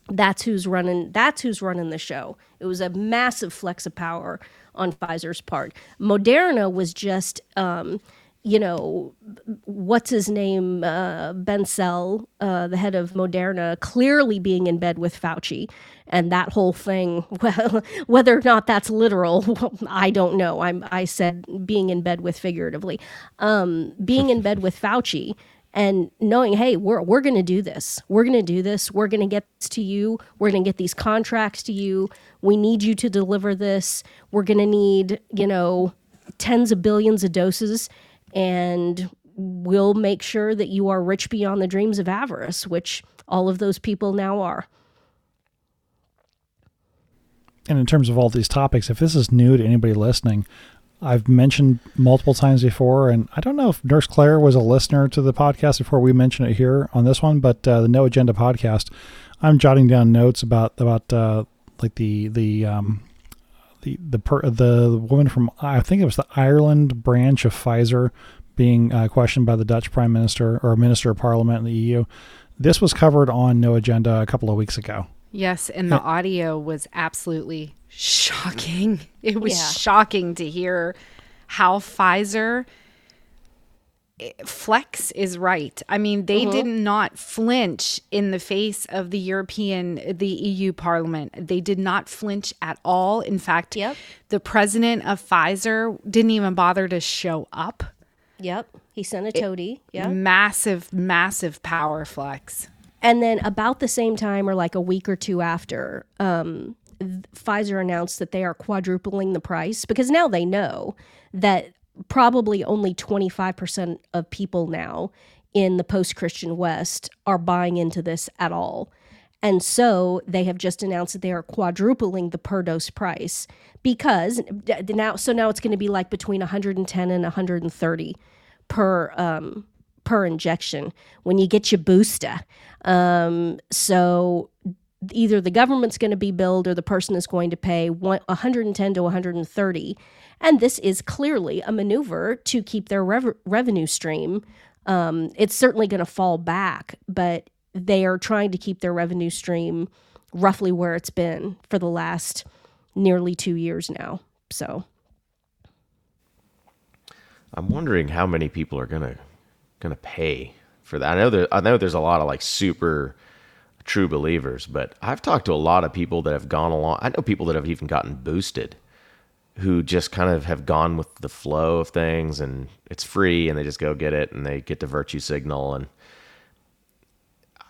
That's who's running that's who's running the show. It was a massive flex of power on Pfizer's part. Moderna was just um, you know, what's his name, uh, Bancel, uh, the head of Moderna, clearly being in bed with Fauci, and that whole thing. Well, whether or not that's literal, well, I don't know. I'm I said being in bed with figuratively, um, being in bed with Fauci, and knowing, hey, we're we're gonna do this, we're gonna do this, we're gonna get this to you, we're gonna get these contracts to you. We need you to deliver this. We're gonna need, you know, tens of billions of doses. And we'll make sure that you are rich beyond the dreams of avarice, which all of those people now are. And in terms of all these topics, if this is new to anybody listening, I've mentioned multiple times before, and I don't know if Nurse Claire was a listener to the podcast before we mentioned it here on this one, but uh, the No Agenda podcast, I'm jotting down notes about about uh, like the the. Um, The the per, the woman from, I think it was the Ireland branch of Pfizer, being uh, questioned by the Dutch Prime Minister or Minister of Parliament in the E U. This was covered on No Agenda a couple of weeks ago. Yes, and the audio was absolutely shocking. It was yeah. shocking to hear how Pfizer flex is right. I mean, they uh-huh. did not flinch in the face of the European, the E U Parliament. They did not flinch at all. In fact, yep. the president of Pfizer didn't even bother to show up. Yep. He sent a toady. Yeah. Massive, massive power flex. And then about the same time, or like a week or two after, um, Pfizer announced that they are quadrupling the price, because now they know that probably only twenty-five percent of people now in the post-Christian West are buying into this at all. And so they have just announced that they are quadrupling the per dose price, because now, so now it's going to be like between one hundred ten and one hundred thirty per, um, per injection when you get your booster. Um, so either the government's going to be billed or the person is going to pay one hundred ten to one hundred thirty. And this is clearly a maneuver to keep their rev- revenue stream. Um, it's certainly going to fall back, but they are trying to keep their revenue stream roughly where it's been for the last nearly two years now. So, I'm wondering how many people are gonna gonna pay for that. I know there, I know there's a lot of like super true believers, but I've talked to a lot of people that have gone along. I know people that have even gotten boosted, who just kind of have gone with the flow of things, and it's free, and they just go get it, and they get the virtue signal. And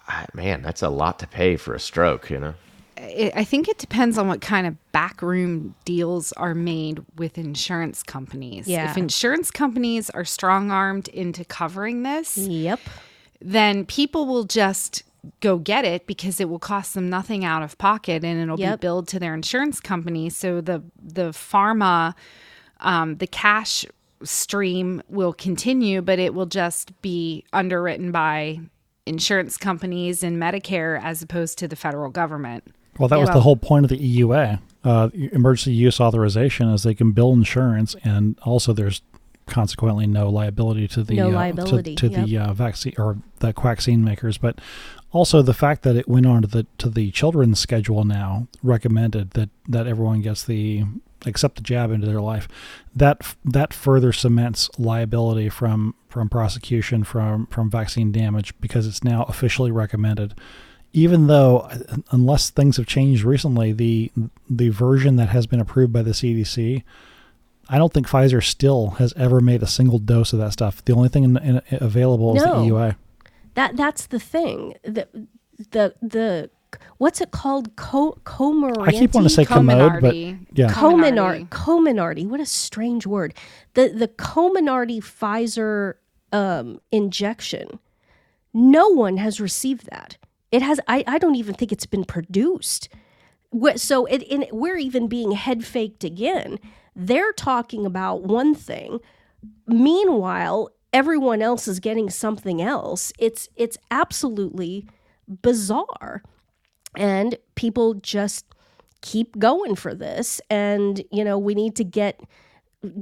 I, man, that's a lot to pay for a stroke, you know? I think it depends on what kind of backroom deals are made with insurance companies. Yeah. If insurance companies are strong-armed into covering this, yep, then people will just go get it because it will cost them nothing out of pocket, and it'll yep. be billed to their insurance company. So the the pharma, um, the cash stream will continue, but it will just be underwritten by insurance companies and Medicare as opposed to the federal government. Well, that yeah. was the whole point of the E U A, uh, emergency use authorization, is they can bill insurance, and also there's consequently no liability to the no uh, liability. to, to yep. the uh, vaccine or the quaxine makers. But also the fact that it went on to the to the children's schedule now, recommended that that everyone gets the accept the jab into their life, that that further cements liability from from prosecution from from vaccine damage, because it's now officially recommended. Even though, unless things have changed recently, the the version that has been approved by the C D C, I don't think Pfizer still has ever made a single dose of that stuff. The only thing in, in, available is no. the E U A. That that's the thing. The the the what's it called? Co- Comirnaty. I keep wanting to say commode, but yeah, Comirnaty. Comirnaty. What a strange word. The the Comirnaty Pfizer um, injection. No one has received that. It has. I, I don't even think it's been produced. So it, it, we're even being head faked again. They're talking about one thing. Meanwhile, everyone else is getting something else. It's it's absolutely bizarre. And people just keep going for this. And, you know, we need to get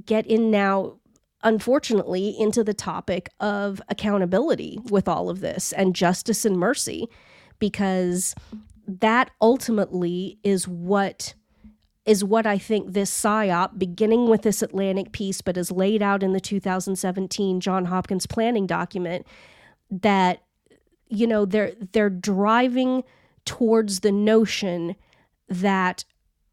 get in now, unfortunately, into the topic of accountability with all of this and justice and mercy, because that ultimately is what is what I think this PSYOP, beginning with this Atlantic piece, but is laid out in the two thousand seventeen Johns Hopkins planning document, that, you know, they're they're driving towards the notion that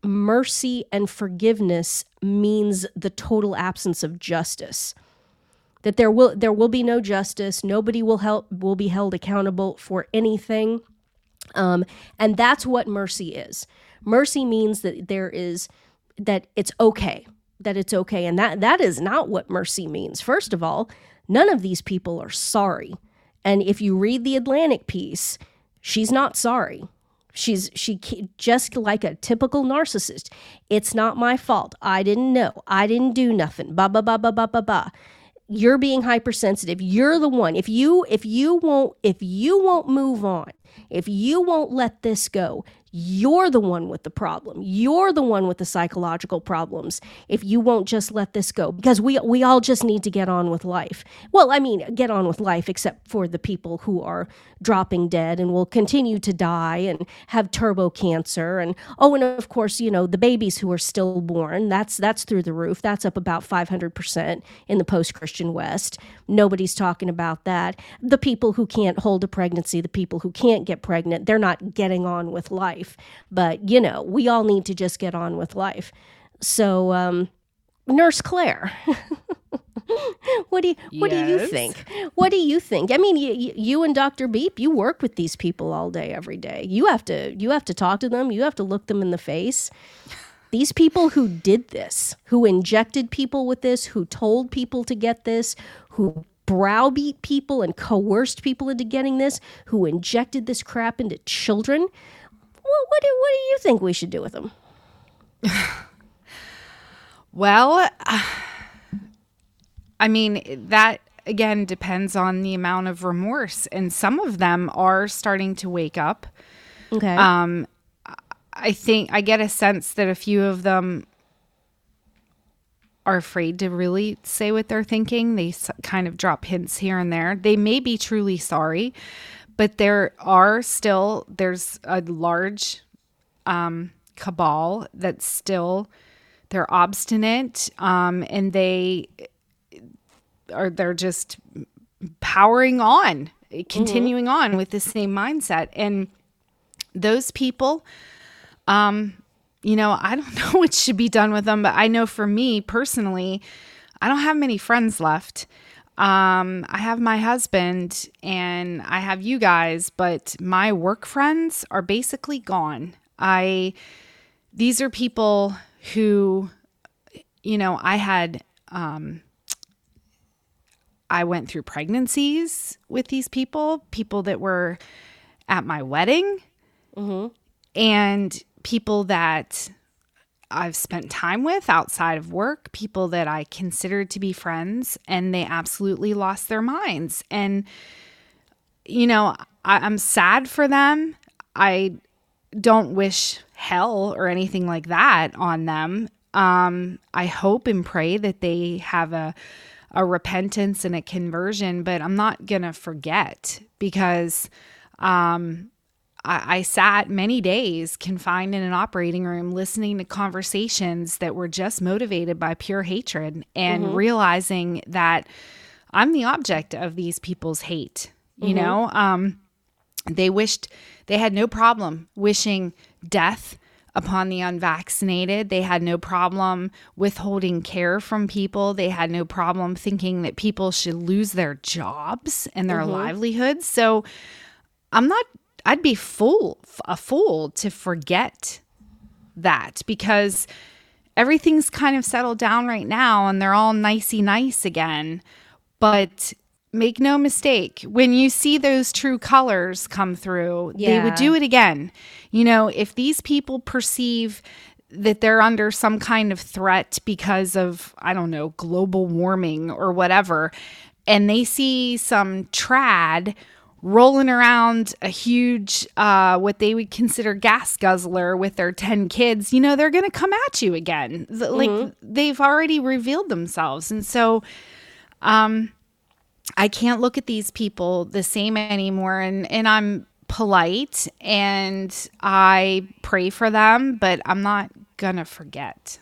mercy and forgiveness means the total absence of justice, that there will there will be no justice, nobody will help will be held accountable for anything, um, and that's what mercy is. Mercy means that there is that it's okay, that it's okay, and that that is not what mercy means. First of all, none of these people are sorry, and if you read the Atlantic piece, she's not sorry. She's she just like a typical narcissist. It's not my fault. I didn't know. I didn't do nothing. Ba ba ba ba ba ba ba. You're being hypersensitive. You're the one. If you if you won't if you won't move on, if you won't let this go, you're the one with the problem. You're the one with the psychological problems. If you won't just let this go, because we we all just need to get on with life. Well, I mean, get on with life, except for the people who are dropping dead and will continue to die and have turbo cancer. And, oh, and of course, you know, the babies who are stillborn, that's that's through the roof. That's up about five hundred percent in the post-Christian West. Nobody's talking about that. The people who can't hold a pregnancy, the people who can't get pregnant, they're not getting on with life. But, you know, we all need to just get on with life. So, um, Nurse Claire, what do you, what yes. do you think? What do you think? I mean, you, you and Doctor Beep, you work with these people all day, every day. You have to, you have to talk to them. You have to look them in the face. These people who did this, who injected people with this, who told people to get this, who browbeat people and coerced people into getting this, who injected this crap into children. Well, what do what do you think we should do with them? Well, I mean, that again depends on the amount of remorse, and some of them are starting to wake up. Okay. Um, I think I get a sense that a few of them are afraid to really say what they're thinking. They kind of drop hints here and there. They may be truly sorry. But there are still, there's a large um, cabal that's still, they're obstinate um, and they are, they're just powering on, continuing mm-hmm. on with the same mindset. And those people, um, you know, I don't know what should be done with them, but I know for me personally, I don't have many friends left. Um, I have my husband and I have you guys, but my work friends are basically gone. I, these are people who, you know, I had, um, I went through pregnancies with these people, people that were at my wedding mm-hmm. and people that I've spent time with outside of work, people that I considered to be friends, and they absolutely lost their minds. And, you know, I, I'm sad for them. I don't wish hell or anything like that on them. Um, I hope and pray that they have a, a repentance and a conversion, but I'm not going to forget, because, um, I sat many days confined in an operating room listening to conversations that were just motivated by pure hatred and mm-hmm. realizing that I'm the object of these people's hate. You mm-hmm. know, um, they wished, they had no problem wishing death upon the unvaccinated. They had no problem withholding care from people. They had no problem thinking that people should lose their jobs and their mm-hmm. livelihoods. So I'm not... I'd be fool, a fool to forget that, because everything's kind of settled down right now and they're all nicey nice again. But make no mistake, when you see those true colors come through, yeah. they would do it again. You know, if these people perceive that they're under some kind of threat because of, I don't know, global warming or whatever, and they see some trad rolling around a huge, uh, what they would consider gas guzzler with their ten kids, you know, they're going to come at you again. Th- mm-hmm. Like, they've already revealed themselves. And so um, I can't look at these people the same anymore. And, and I'm polite and I pray for them, but I'm not going to forget.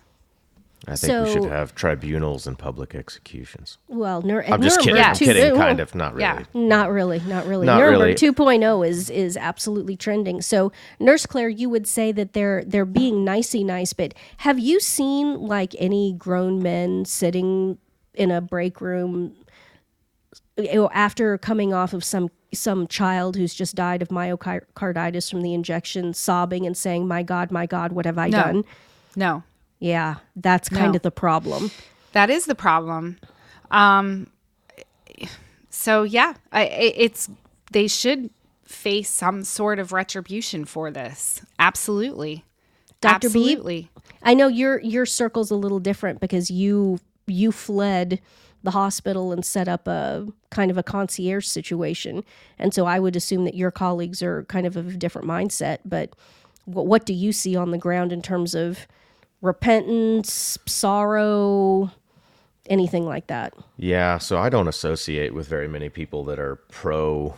I think so, we should have tribunals and public executions. Well, Nur- I'm just Nuremberg kidding. Yeah. I'm kidding, kind of. Not really. Yeah. Not really. Not really. Not Nuremberg really. two point oh is is absolutely trending. So, Nurse Claire, you would say that they're they're being nicey nice, but have you seen like any grown men sitting in a break room after coming off of some some child who's just died of myocarditis from the injection, sobbing and saying, "My God, my God, what have I no. done?" No. Yeah, that's kind no. of the problem. That is the problem. Um, so, yeah, I, it's they should face some sort of retribution for this. Absolutely. Doctor Absolutely. Beep, I know your your circle's a little different because you you fled the hospital and set up a kind of a concierge situation. And so I would assume that your colleagues are kind of of a different mindset. But what, what do you see on the ground in terms of repentance, sorrow, anything like that? Yeah, so I don't associate with very many people that are pro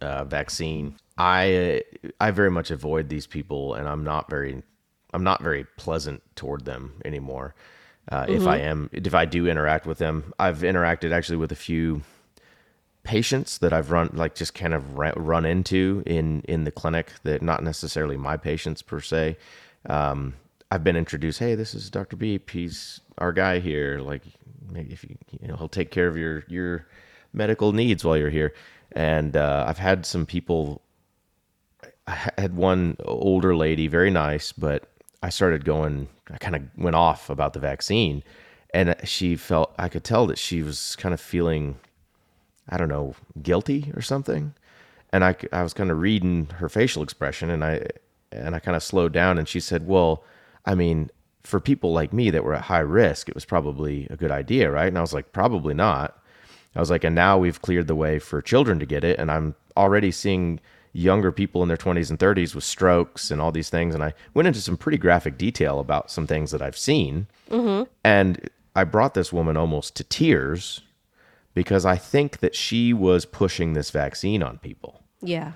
uh, vaccine. I I very much avoid these people, and I'm not very I'm not very pleasant toward them anymore. Uh, mm-hmm. If I am, if I do interact with them, I've interacted actually with a few patients that I've run like just kind of run into in in the clinic that not necessarily my patients per se. Um, I've been introduced, hey, this is Doctor Beep. He's our guy here. Like, maybe if you, you know, he'll take care of your, your medical needs while you're here. And uh, I've had some people, I had one older lady, very nice, but I started going, I kind of went off about the vaccine. And she felt, I could tell that she was kind of feeling, I don't know, guilty or something. And I, I was kind of reading her facial expression and I, and I kind of slowed down and she said, well, I mean, for people like me that were at high risk, it was probably a good idea, right? And I was like, probably not. I was like, and now we've cleared the way for children to get it. And I'm already seeing younger people in their twenties and thirties with strokes and all these things. And I went into some pretty graphic detail about some things that I've seen. Mm-hmm. And I brought this woman almost to tears because I think that she was pushing this vaccine on people. Yeah.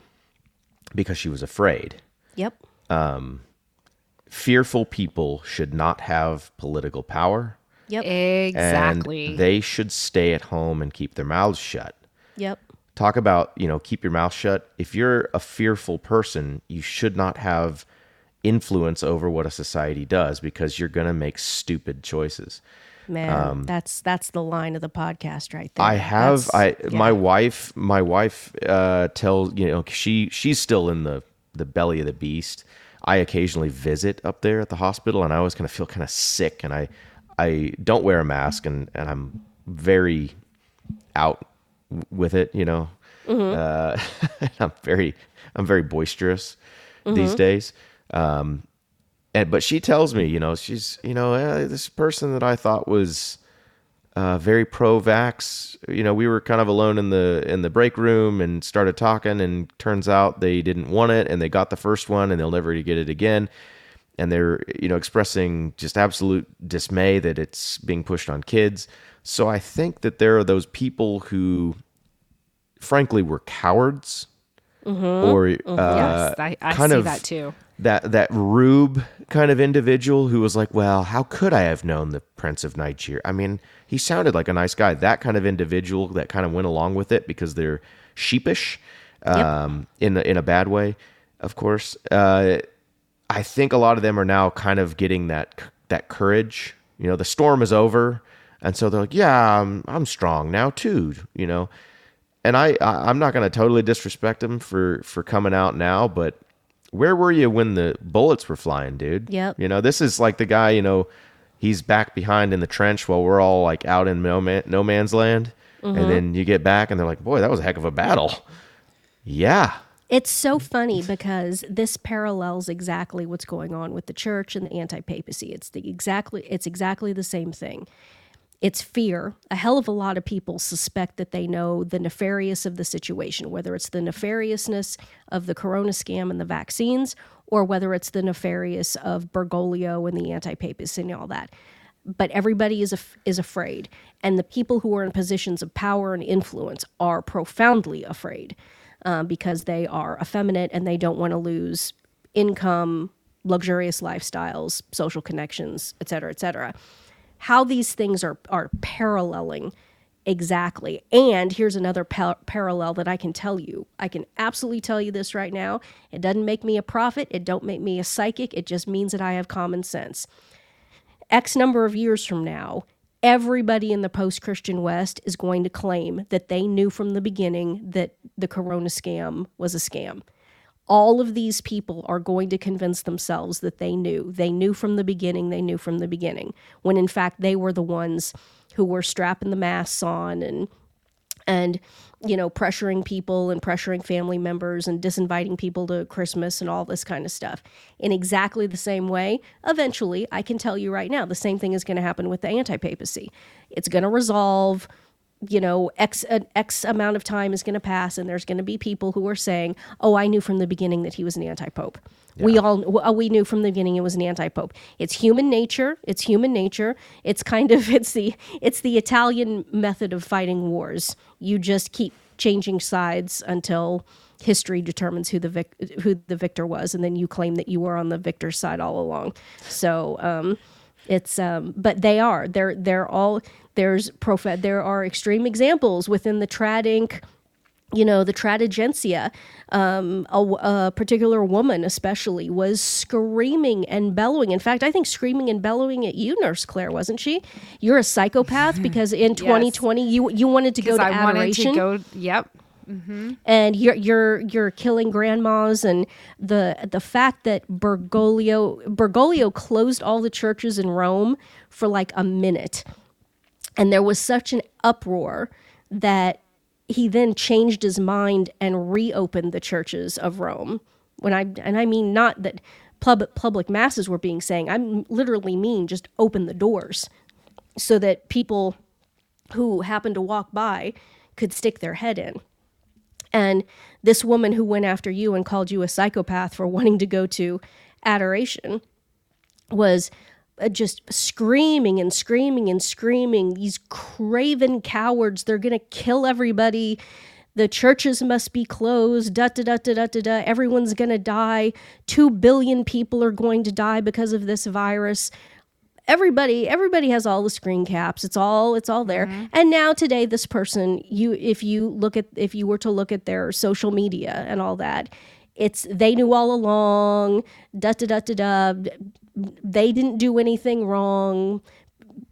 Because she was afraid. Yep. Um. Fearful people should not have political power. Yep. Exactly. And they should stay at home and keep their mouths shut. Yep. Talk about, you know, keep your mouth shut. If you're a fearful person, you should not have influence over what a society does because you're going to make stupid choices. Man, um, that's that's the line of the podcast right there. I have that's, I yeah. my wife my wife uh tells, you know, she she's still in the the belly of the beast. I occasionally visit up there at the hospital and I always kind of feel kind of sick and I, I don't wear a mask and, and I'm very out with it, you know, mm-hmm. uh, I'm very, I'm very boisterous mm-hmm. these days. Um, and, but she tells me, you know, she's, you know, eh, this person that I thought was uh, very pro-vax, you know, we were kind of alone in the in the break room and started talking and turns out they didn't want it and they got the first one and they'll never get it again. And they're, you know, expressing just absolute dismay that it's being pushed on kids. So I think that there are those people who, frankly, were cowards mm-hmm. or mm-hmm. Uh, yes, I, I kind see of that too. That that rube kind of individual who was like, well, how could I have known the Prince of Nigeria? I mean, he sounded like a nice guy. That kind of individual that kind of went along with it because they're sheepish um, yep. in, the, in a bad way, of course. Uh, I think a lot of them are now kind of getting that that courage. You know, the storm is over. And so they're like, yeah, I'm, I'm strong now too, you know. And I, I, I'm not going to totally disrespect them for, for coming out now, but where were you when the bullets were flying, dude? Yep. You know, this is like the guy, you know, he's back behind in the trench while we're all like out in no, man, no man's land. Mm-hmm. And then you get back and they're like, boy, that was a heck of a battle. Yeah. It's so funny because this parallels exactly what's going on with the church and the anti-papacy. It's the exactly it's exactly the same thing. It's fear. A hell of a lot of people suspect that they know the nefarious of the situation, whether it's the nefariousness of the corona scam and the vaccines, or whether it's the nefarious of Bergoglio and the anti-papacy and all that. But everybody is af- is afraid. And the people who are in positions of power and influence are profoundly afraid um, because they are effeminate and they don't want to lose income, luxurious lifestyles, social connections, et cetera, et cetera. How these things are, are paralleling exactly. And here's another pa- parallel that I can tell you. I can absolutely tell you this right now. It doesn't make me a prophet. It don't make me a psychic. It just means that I have common sense. X number of years from now, everybody in the post-Christian West is going to claim that they knew from the beginning that the corona scam was a scam. All of these people are going to convince themselves that they knew. They knew from the beginning, they knew from the beginning, when in fact they were the ones who were strapping the masks on and, and you know, pressuring people and pressuring family members and disinviting people to Christmas and all this kind of stuff. In exactly the same way, eventually, I can tell you right now, the same thing is going to happen with the anti-papacy. It's going to resolve. You know, X, an X amount of time is going to pass and there's going to be people who are saying, oh, I knew from the beginning that he was an anti-pope. Yeah. We all, we knew from the beginning it was an anti-pope. It's human nature. It's human nature. It's kind of, it's the, it's the Italian method of fighting wars. You just keep changing sides until history determines who the vic, who the victor was. And then you claim that you were on the victor's side all along. So, um, It's, um, but they are, they're, they're all, there's prof- there are extreme examples within the trad inc, you know, the Tradigencia, um, a, a particular woman especially was screaming and bellowing. In fact, I think screaming and bellowing at you, Nurse Claire, wasn't she? You're a psychopath because in yes. twenty twenty you, you wanted to go to I adoration. Wanted to go, yep. Mm-hmm. And you're you're you're killing grandmas, and the the fact that Bergoglio Bergoglio closed all the churches in Rome for like a minute, and there was such an uproar that he then changed his mind and reopened the churches of Rome. When I and I mean not that public public masses were being sang. I literally mean just open the doors so that people who happened to walk by could stick their head in. And this woman who went after you and called you a psychopath for wanting to go to adoration was just screaming and screaming and screaming. These craven cowards, they're going to kill everybody. The churches must be closed. Da, da, da, da, da, da, da. Everyone's going to die. Two billion people are going to die because of this virus. Everybody, everybody has all the screen caps. It's all, it's all there. Mm-hmm. And now today, this person, you, if you look at, if you were to look at their social media and all that, it's they knew all along. Da da da da da. They didn't do anything wrong.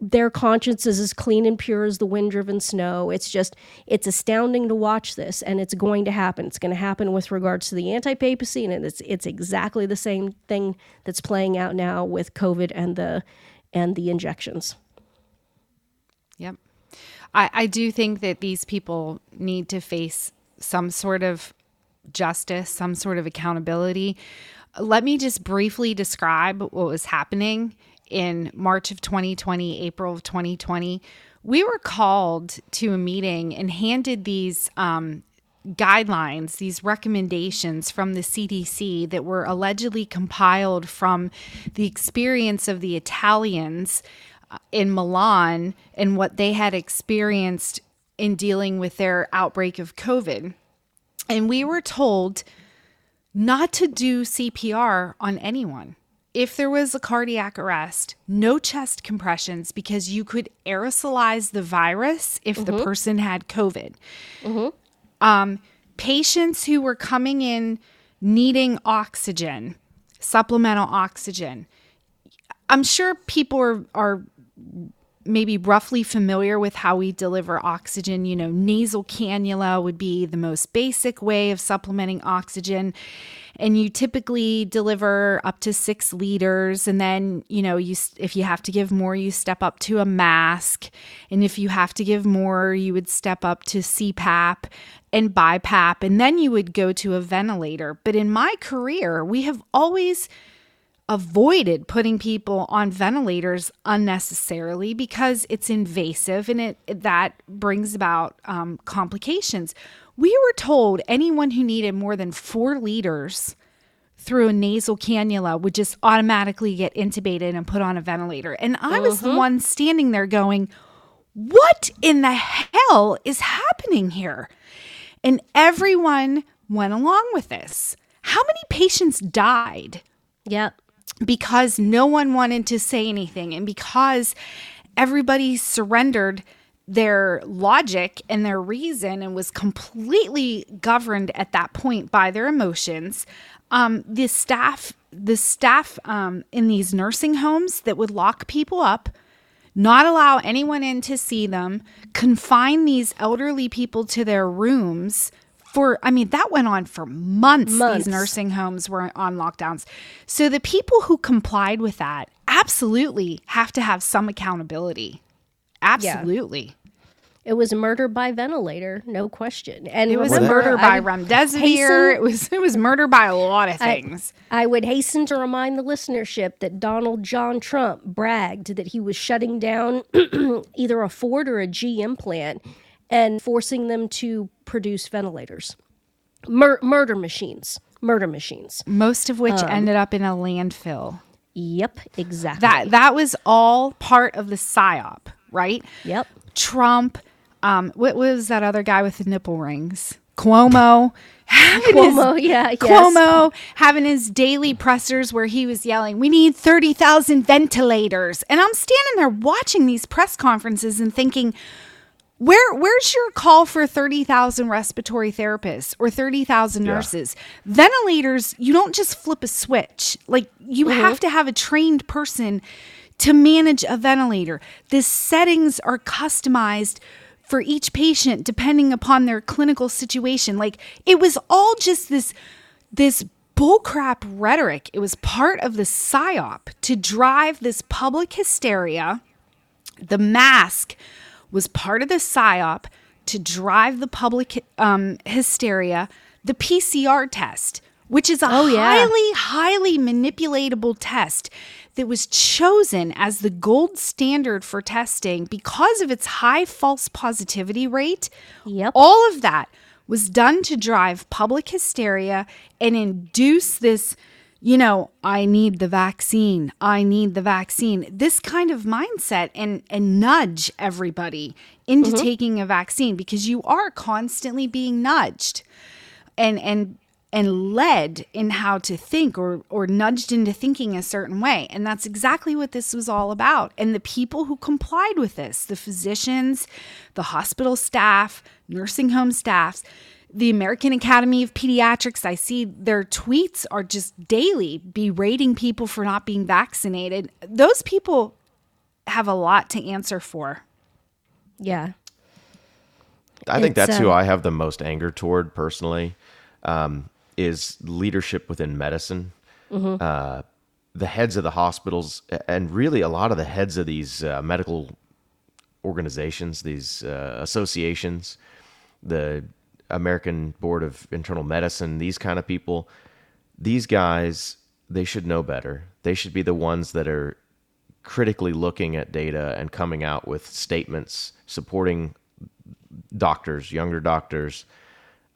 Their conscience is as clean and pure as the wind-driven snow. It's just, it's astounding to watch this, and it's going to happen. It's going to happen with regards to the anti-papacy, and it's it's exactly the same thing that's playing out now with COVID and the. and the injections. Yep. I, I do think that these people need to face some sort of justice, some sort of accountability. Let me just briefly describe what was happening in March of twenty twenty, April of twenty twenty. We were called to a meeting and handed these um, guidelines, these recommendations from the C D C that were allegedly compiled from the experience of the Italians in Milan and what they had experienced in dealing with their outbreak of COVID. And we were told not to do C P R on anyone. If there was a cardiac arrest, no chest compressions because you could aerosolize the virus if mm-hmm. the person had COVID. Mm-hmm. Um, patients who were coming in needing oxygen, supplemental oxygen. I'm sure people are, are maybe roughly familiar with how we deliver oxygen. You know, nasal cannula would be the most basic way of supplementing oxygen. And you typically deliver up to six liters. And then, you know, you if you have to give more, you step up to a mask. And if you have to give more, you would step up to C PAP and BiPAP. And then you would go to a ventilator. But in my career, we have always avoided putting people on ventilators unnecessarily because it's invasive and it that brings about um, complications. We were told anyone who needed more than four liters through a nasal cannula would just automatically get intubated and put on a ventilator. And I was mm-hmm. the one standing there going, what in the hell is happening here? And everyone went along with this. How many patients died? Yep. Because no one wanted to say anything and because everybody surrendered their logic and their reason and was completely governed at that point by their emotions. Um, the staff, the staff um, in these nursing homes that would lock people up, not allow anyone in to see them, confine these elderly people to their rooms for, I mean, that went on for months. months. These nursing homes were on lockdowns. So the people who complied with that absolutely have to have some accountability. Absolutely. Yeah. It was murder by ventilator, no question. And it was remember, murder by I remdesivir. Hasten, it was it was murder by a lot of things. I, I would hasten to remind the listenership that Donald John Trump bragged that he was shutting down either a Ford or a G M plant and forcing them to produce ventilators. Mur- murder machines. Murder machines. Most of which um, ended up in a landfill. Yep, exactly. That that was all part of the PSYOP, right? Yep. Trump, um, what was that other guy with the nipple rings? Cuomo. Cuomo, his, yeah. Cuomo yes. having his daily pressers where he was yelling, we need thirty thousand ventilators. And I'm standing there watching these press conferences and thinking, Where where's your call for thirty thousand respiratory therapists or thirty thousand nurses? Yeah. Ventilators, you don't just flip a switch. Like you mm-hmm. have to have a trained person to manage a ventilator. The settings are customized for each patient depending upon their clinical situation. Like it was all just this this bullcrap rhetoric. It was part of the PSYOP to drive this public hysteria. The mask was part of the PSYOP to drive the public um, hysteria, the P C R test, which is a oh, yeah. highly, highly manipulatable test that was chosen as the gold standard for testing because of its high false positivity rate. Yep. All of that was done to drive public hysteria and induce this, you know, I need the vaccine. I need the vaccine. This kind of mindset and, and nudge everybody into mm-hmm. taking a vaccine because you are constantly being nudged and and and led in how to think or or nudged into thinking a certain way. And that's exactly what this was all about. And the people who complied with this, the physicians, the hospital staff, nursing home staffs, the American Academy of Pediatrics, I see their tweets are just daily berating people for not being vaccinated. Those people have a lot to answer for. Yeah. I think it's, that's uh, who I have the most anger toward personally, um, is leadership within medicine. Mm-hmm. Uh, the heads of the hospitals and really a lot of the heads of these uh, medical organizations, these uh, associations, the American Board of Internal Medicine, these kind of people, these guys, they should know better. They should be the ones that are critically looking at data and coming out with statements supporting doctors, younger doctors,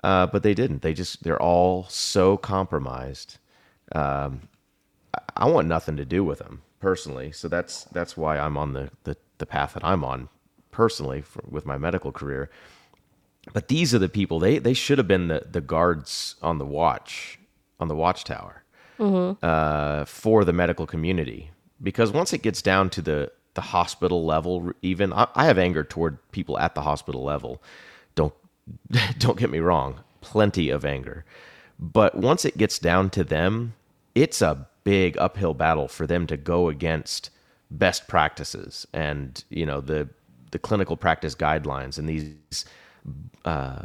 uh, but they didn't. They just, they're all so compromised. Um, I want nothing to do with them personally. So that's, that's why I'm on the, the, the path that I'm on personally for, with my medical career. But these are the people, they they should have been the, the guards on the watch, on the watchtower mm-hmm. uh, for the medical community. Because once it gets down to the, the hospital level, even, I, I have anger toward people at the hospital level. Don't don't get me wrong, plenty of anger. But once it gets down to them, it's a big uphill battle for them to go against best practices and, you know, the the clinical practice guidelines and these uh,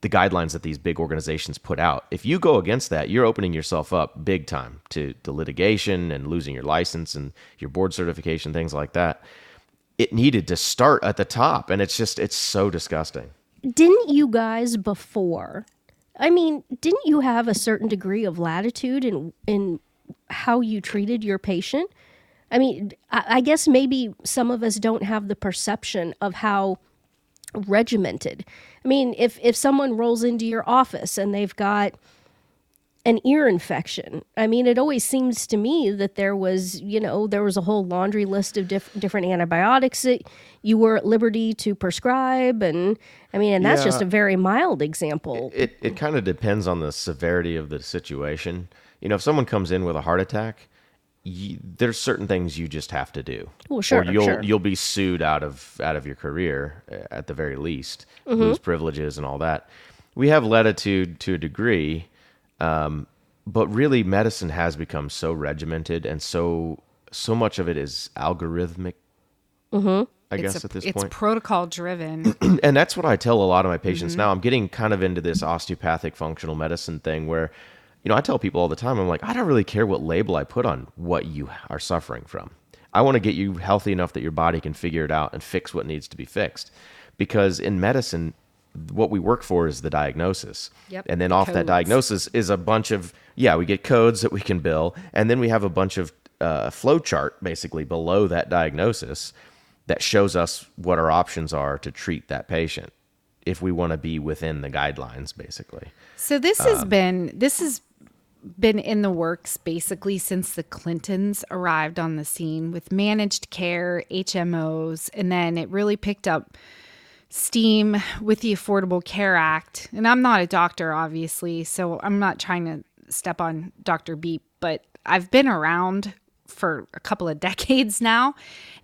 the guidelines that these big organizations put out. If you go against that, you're opening yourself up big time to, to litigation and losing your license and your board certification, things like that. It needed to start at the top, and it's just, it's so disgusting. Didn't you guys before, I mean, didn't you have a certain degree of latitude in in how you treated your patient? I mean, I guess maybe some of us don't have the perception of how regimented. I mean, if, if someone rolls into your office and they've got an ear infection, I mean, it always seems to me that there was, you know, there was a whole laundry list of diff- different antibiotics that you were at liberty to prescribe. And I mean, and that's yeah. just a very mild example. It, it, it kind of depends on the severity of the situation. You know, if someone comes in with a heart attack, You, there's certain things you just have to do. Well, sure, or you'll sure. you'll be sued out of out of your career at the very least, mm-hmm. lose privileges and all that. We have latitude to a degree, um, but really medicine has become so regimented and so so much of it is algorithmic. Mm-hmm. I it's guess a, at this it's point, it's protocol driven, and that's what I tell a lot of my patients mm-hmm. now. I'm getting kind of into this osteopathic functional medicine thing where, you know, I tell people all the time, I'm like, I don't really care what label I put on what you are suffering from. I want to get you healthy enough that your body can figure it out and fix what needs to be fixed. Because in medicine, what we work for is the diagnosis. Yep. And then off codes. That diagnosis is a bunch of, yeah, we get codes that we can bill. And then we have a bunch of uh, flow chart basically below that diagnosis that shows us what our options are to treat that patient, if we want to be within the guidelines basically. So this um, has been, this has been in the works basically since the Clintons arrived on the scene with managed care, H M Os, and then it really picked up steam with the Affordable Care Act. And I'm not a doctor, obviously, so I'm not trying to step on Doctor Beep, but I've been around for a couple of decades now,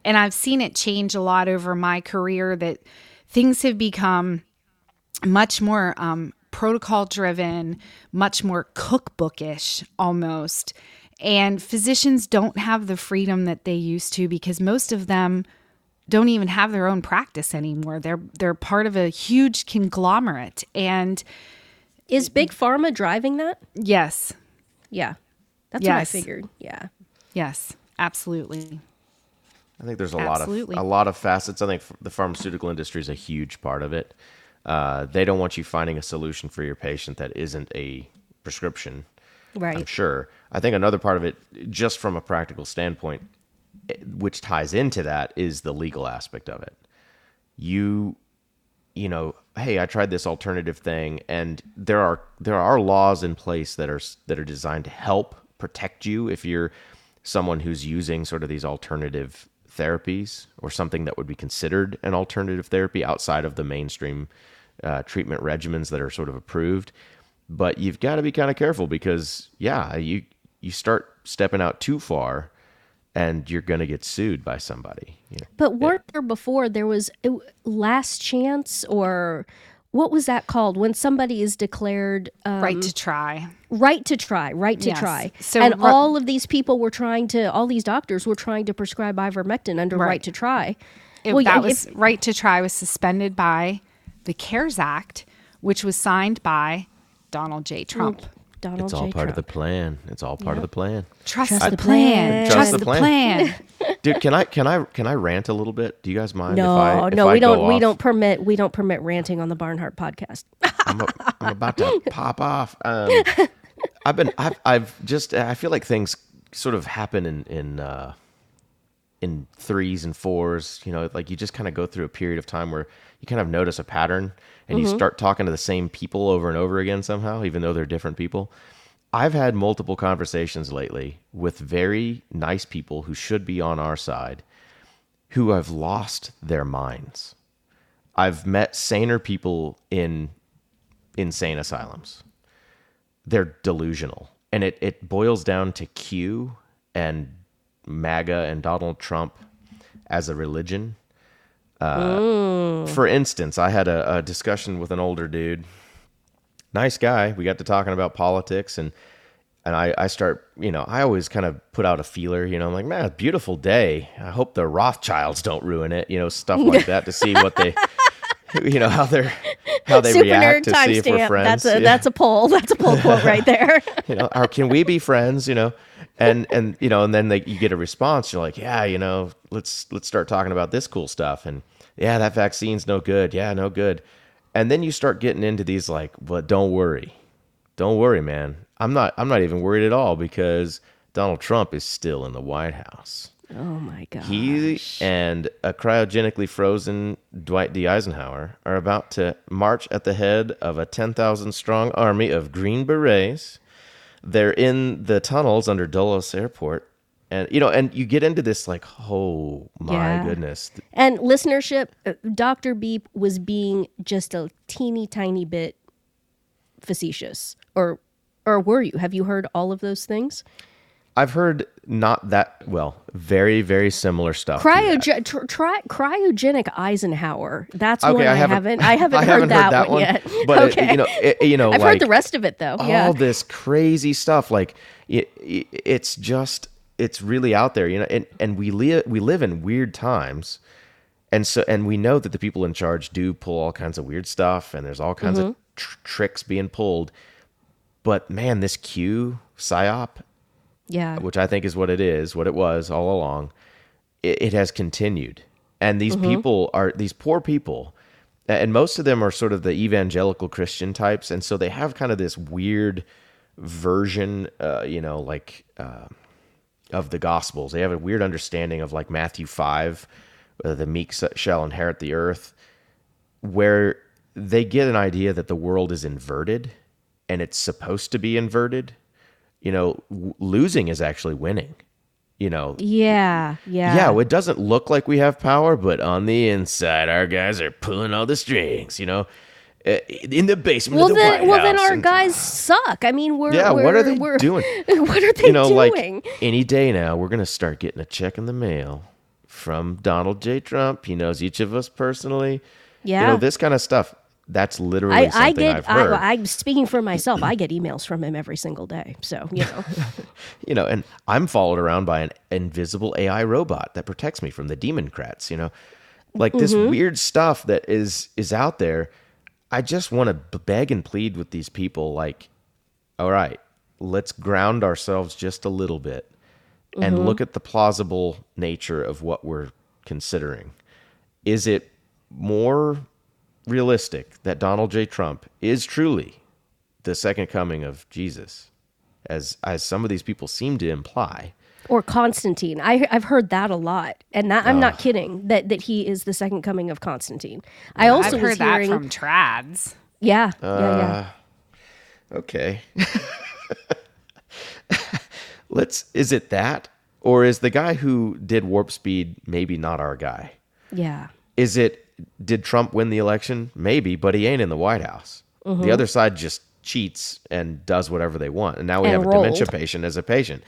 and I've seen it change a lot over my career, that things have become much more um, protocol-driven, much more cookbookish almost, and physicians don't have the freedom that they used to because most of them don't even have their own practice anymore. They're they're part of a huge conglomerate. And is big pharma driving that? Yes. Yeah, that's yes. what I figured. Yeah. Yes, absolutely. I think there's a absolutely. lot of a lot of facets. I think the pharmaceutical industry is a huge part of it. Uh, they don't want you finding a solution for your patient that isn't a prescription, right? I'm sure. I think another part of it, just from a practical standpoint, which ties into that, is the legal aspect of it. You, you know, hey, I tried this alternative thing, and there are there are laws in place that are that are designed to help protect you if you're someone who's using sort of these alternative therapies or something that would be considered an alternative therapy outside of the mainstream uh, treatment regimens that are sort of approved. But you've got to be kind of careful because, yeah, you you start stepping out too far and you're going to get sued by somebody. You know? But weren't there before, there was last chance, or what was that called when somebody is declared um, right to try? Right to try, right to yes. try. So and r- all of these people were trying to, all these doctors were trying to prescribe ivermectin under right, right to try. If well, that if, was right to try was suspended by the CARES Act, which was signed by Donald J. Trump. Donald it's all J. part Trump. of the plan. It's all part yep. of the plan. Trust, Trust I, the plan. Trust, Trust the plan. plan. Dude, can I can I can I rant a little bit? Do you guys mind? No, if I, if no, I we don't. Off? We don't permit. We don't permit ranting on the Barnhart podcast. I'm, a, I'm about to pop off. Um, I've been. I've, I've just. I feel like things sort of happen in in uh, in threes and fours. You know, like you just kind of go through a period of time where you kind of notice a pattern. And mm-hmm. you start talking to the same people over and over again somehow, even though they're different people. I've had multiple conversations lately with very nice people who should be on our side, who have lost their minds. I've met saner people in insane asylums. They're delusional. And it, it boils down to Q and MAGA and Donald Trump as a religion. Uh, for instance, I had a, a discussion with an older dude, nice guy. We got to talking about politics, and And I, I start, you know, I always kind of put out a feeler, you know, I'm like, man, it's a beautiful day. I hope the Rothschilds don't ruin it, you know, stuff like that to see what they, you know, how they're, how they Super react to see if stamp. We're friends. That's a, yeah. that's a poll. That's a poll quote right there. You know, or can we be friends, you know? And, and you know, and then they, you get a response. You're like, yeah, you know, let's, let's start talking about this cool stuff. And yeah, that vaccine's no good. Yeah, no good. And then you start getting into these like, well, don't worry. Don't worry, man. I'm not I'm not even worried at all because Donald Trump is still in the White House. Oh, my gosh. He and a cryogenically frozen Dwight D. Eisenhower are about to march at the head of a ten thousand strong army of Green Berets. They're in the tunnels under Dulles Airport. And, you know, and you get into this like, oh, my yeah. goodness. And listenership, Doctor Beep was being just a teeny tiny bit facetious, or or were you? Have you heard all of those things? I've heard not that well, very very similar stuff. Cryogen- tr- tri- cryogenic Eisenhower. That's okay, one I haven't. I haven't, I haven't, I haven't heard, heard that, that one, one yet. But okay. it, you know, it, you know, I've like, heard the rest of it though. Yeah. All this crazy stuff, like it, it, it's just, it's really out there, you know. And and we live we live in weird times, and so and we know that the people in charge do pull all kinds of weird stuff, and there's all kinds mm-hmm. of tr- tricks being pulled. But man, this Q psyop, yeah, which I think is what it is, what it was all along, it, it has continued. And these mm-hmm. people are, these poor people, and most of them are sort of the evangelical Christian types. And so they have kind of this weird version, uh, you know, like uh, of the Gospels. They have a weird understanding of like Matthew five, uh, the meek shall inherit the earth, where they get an idea that the world is inverted. And it's supposed to be inverted. You know, w- losing is actually winning, you know. Yeah, yeah. Yeah, it doesn't look like we have power, but on the inside, our guys are pulling all the strings, you know, in the basement well, of the then, White House. Well, then our and, guys suck. I mean, we're... Yeah, we're, what are they we're, doing? What are they you know, doing? Like, any day now, we're going to start getting a check in the mail from Donald J. Trump. He knows each of us personally. Yeah. You know, this kind of stuff. That's literally I, something I get, I've heard. I, I'm speaking for myself. I get emails from him every single day. So, you know. You know, and I'm followed around by an invisible A I robot that protects me from the Demoncrats, you know. Like mm-hmm. this weird stuff that is is out there. I just want to beg and plead with these people like, all right, let's ground ourselves just a little bit mm-hmm. and look at the plausible nature of what we're considering. Is it more realistic that Donald J. Trump is truly the second coming of Jesus, as as some of these people seem to imply, or Constantine? I, I've heard that a lot, and that, I'm uh, not kidding. That that he is the second coming of Constantine. I also I've heard was that hearing, from trads. Yeah, uh, yeah, yeah. Okay. Let's. Is it that, or is the guy who did warp speed maybe not our guy? Yeah. Is it? Did Trump win the election? Maybe, but he ain't in the White House. Mm-hmm. The other side just cheats and does whatever they want. And now we and have rolled. a dementia patient as a patient,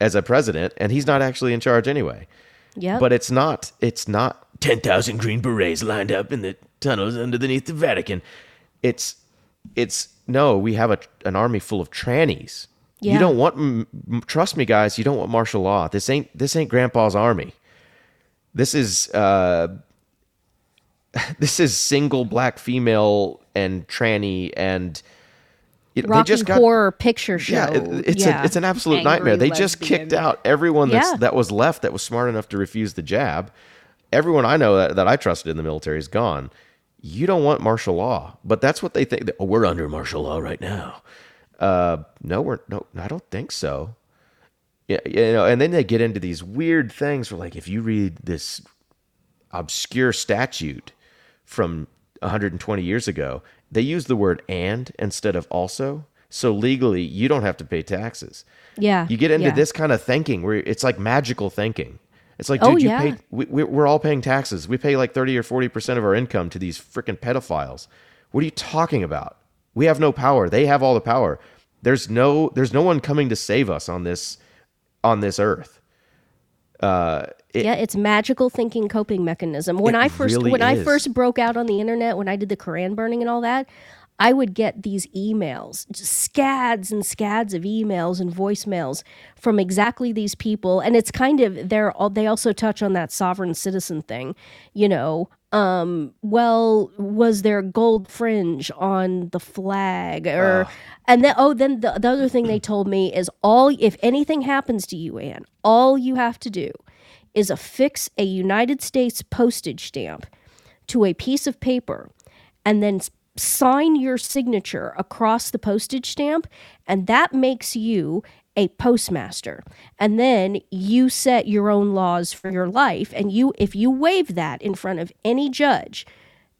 as a president, and he's not actually in charge anyway. Yeah. But it's not, it's not ten thousand Green Berets lined up in the tunnels underneath the Vatican. It's, it's, no, we have a, an army full of trannies. Yeah. You don't want, m- trust me guys, you don't want martial law. This ain't, this ain't grandpa's army. This is, uh, This is single black female and tranny and it, Rocky they just got, horror picture show. Yeah, it, it's yeah. A, it's an absolute Angry nightmare. They lesbian. just kicked out everyone that's, yeah. that was left that was smart enough to refuse the jab. Everyone I know that, that I trusted in the military is gone. You don't want martial law, but that's what they think. Oh, we're under martial law right now. Uh, no, we're no. I don't think so. Yeah, you know. And then they get into these weird things where, like, if you read this obscure statute from one hundred twenty years ago, they use the word and instead of also. So legally, you don't have to pay taxes. Yeah. You get into yeah. this kind of thinking where it's like magical thinking. It's like, dude, oh, you yeah. paid, we, we're all paying taxes. We pay like thirty or forty percent of our income to these freaking pedophiles. What are you talking about? We have no power. They have all the power. There's no, there's no one coming to save us on this, on this earth. Uh, It, yeah, it's magical thinking coping mechanism. When I first really when is. I first broke out on the internet, when I did the Quran burning and all that, I would get these emails, just scads and scads of emails and voicemails from exactly these people. And it's kind of, they're all, they also touch on that sovereign citizen thing, you know, um, well, was there gold fringe on the flag? Or, uh. and then, oh, then the, the other thing they told me is all, if anything happens to you, Anne, all you have to do is affix a United States postage stamp to a piece of paper and then sign your signature across the postage stamp, and that makes you a postmaster. And then you set your own laws for your life, and you, if you waive that in front of any judge,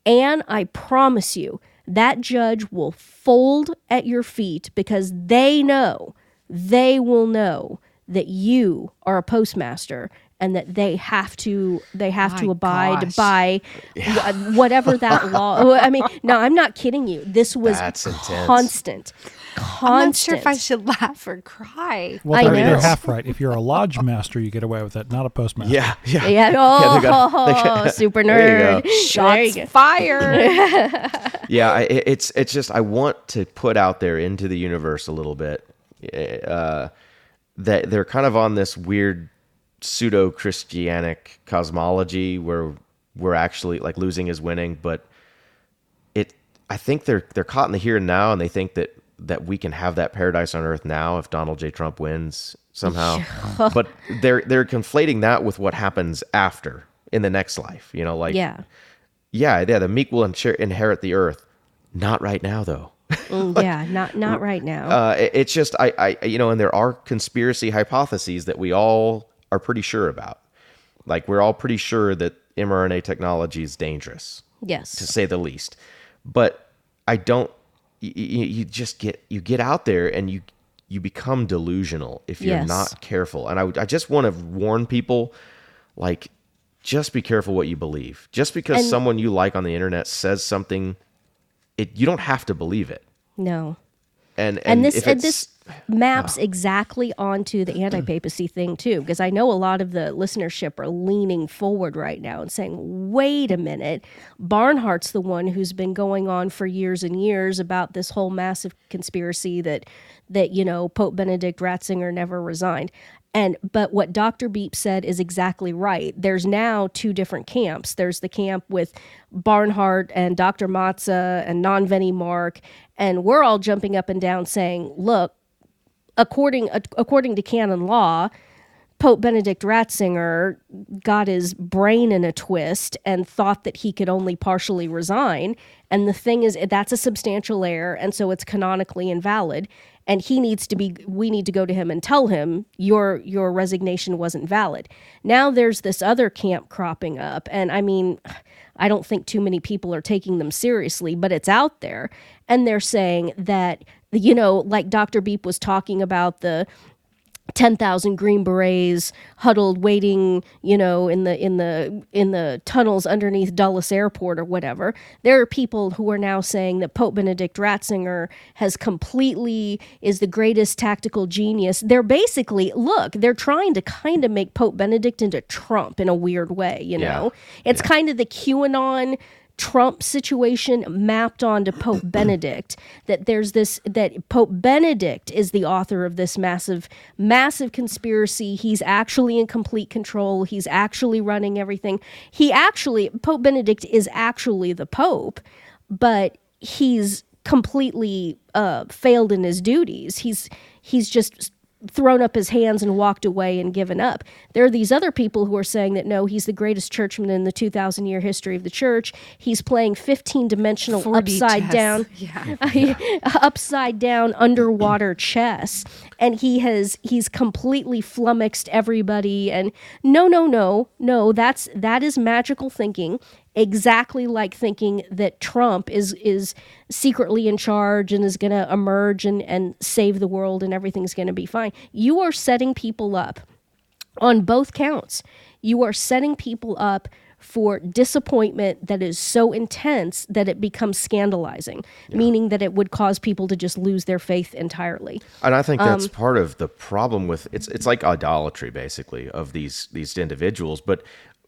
and I promise you, that judge will fold at your feet, because they know, they will know that you are a postmaster, and that they have to, they have My to abide gosh. by yeah. wh- whatever that law. I mean, no, I'm not kidding you. This was constant, constant. I'm not sure if I should laugh or cry. Well, I know. You're half right. If you're a lodge master, you get away with it. Not a postmaster. Yeah, yeah, yeah. Oh, yeah, got, got, super nerd. Shots fired. Yeah, I, it's it's just I want to put out there into the universe a little bit uh, that they're kind of on this weird pseudo-Christianic cosmology where we're actually like losing is winning, but it I think they're they're caught in the here and now, and they think that that we can have that paradise on earth now if Donald J. Trump wins somehow. Yeah. But they're they're conflating that with what happens after in the next life. You know, like yeah, yeah, yeah the meek will inherit the earth. Not right now, though. Like, yeah, not not right now. Uh, it, it's just I I you know, and there are conspiracy hypotheses that we all are pretty sure about. Like, we're all pretty sure that mRNA technology is dangerous. Yes. To say the least. But I don't, you, you just get, you get out there and you, you become delusional if you're yes. not careful. And I, I just want to warn people, like, just be careful what you believe. Just because and someone you like on the internet says something, it, you don't have to believe it. No. And, and, and this, if it's, and this, maps exactly onto the anti-papacy thing too, because I know a lot of the listenership are leaning forward right now and saying, wait a minute, Barnhart's the one who's been going on for years and years about this whole massive conspiracy that, that, you know, Pope Benedict Ratzinger never resigned. And but what Doctor Beep said is exactly right. There's now two different camps. There's the camp with Barnhart and Doctor Matzah and Non-Veni Mark, and we're all jumping up and down saying, look, According according to canon law, Pope Benedict Ratzinger got his brain in a twist and thought that he could only partially resign. And the thing is, that's a substantial error, and so it's canonically invalid. And he needs to be, we need to go to him and tell him your your resignation wasn't valid. Now there's this other camp cropping up, and I mean, I don't think too many people are taking them seriously, but it's out there. And they're saying that, you know, like Doctor Beep was talking about the ten thousand Green Berets huddled waiting, you know, in the in the in the tunnels underneath Dulles Airport or whatever. There are people who are now saying that Pope Benedict Ratzinger has completely is the greatest tactical genius. They're basically, look, they're trying to kind of make Pope Benedict into Trump in a weird way, you know. Yeah. It's yeah. kind of the QAnon Trump situation mapped onto Pope Benedict, that there's this, that Pope Benedict is the author of this massive, massive conspiracy. He's actually in complete control. He's actually running everything. He actually, Pope Benedict is actually the Pope, but he's completely uh, failed in his duties. He's, he's just thrown up his hands and walked away and given up. There are these other people who are saying that, no, he's the greatest churchman in the two thousand year history of the church. He's playing fifteen dimensional upside chess. down, yeah. Uh, yeah. upside down underwater chess. And he has, he's completely flummoxed everybody. And no, no, no, no, that's, that is magical thinking. Exactly like thinking that Trump is is secretly in charge and is going to emerge and, and save the world and everything's going to be fine. You are setting people up on both counts. You are setting people up for disappointment that is so intense that it becomes scandalizing, yeah. meaning that it would cause people to just lose their faith entirely. And I think that's um, part of the problem with, it's it's like idolatry, basically, of these these individuals, but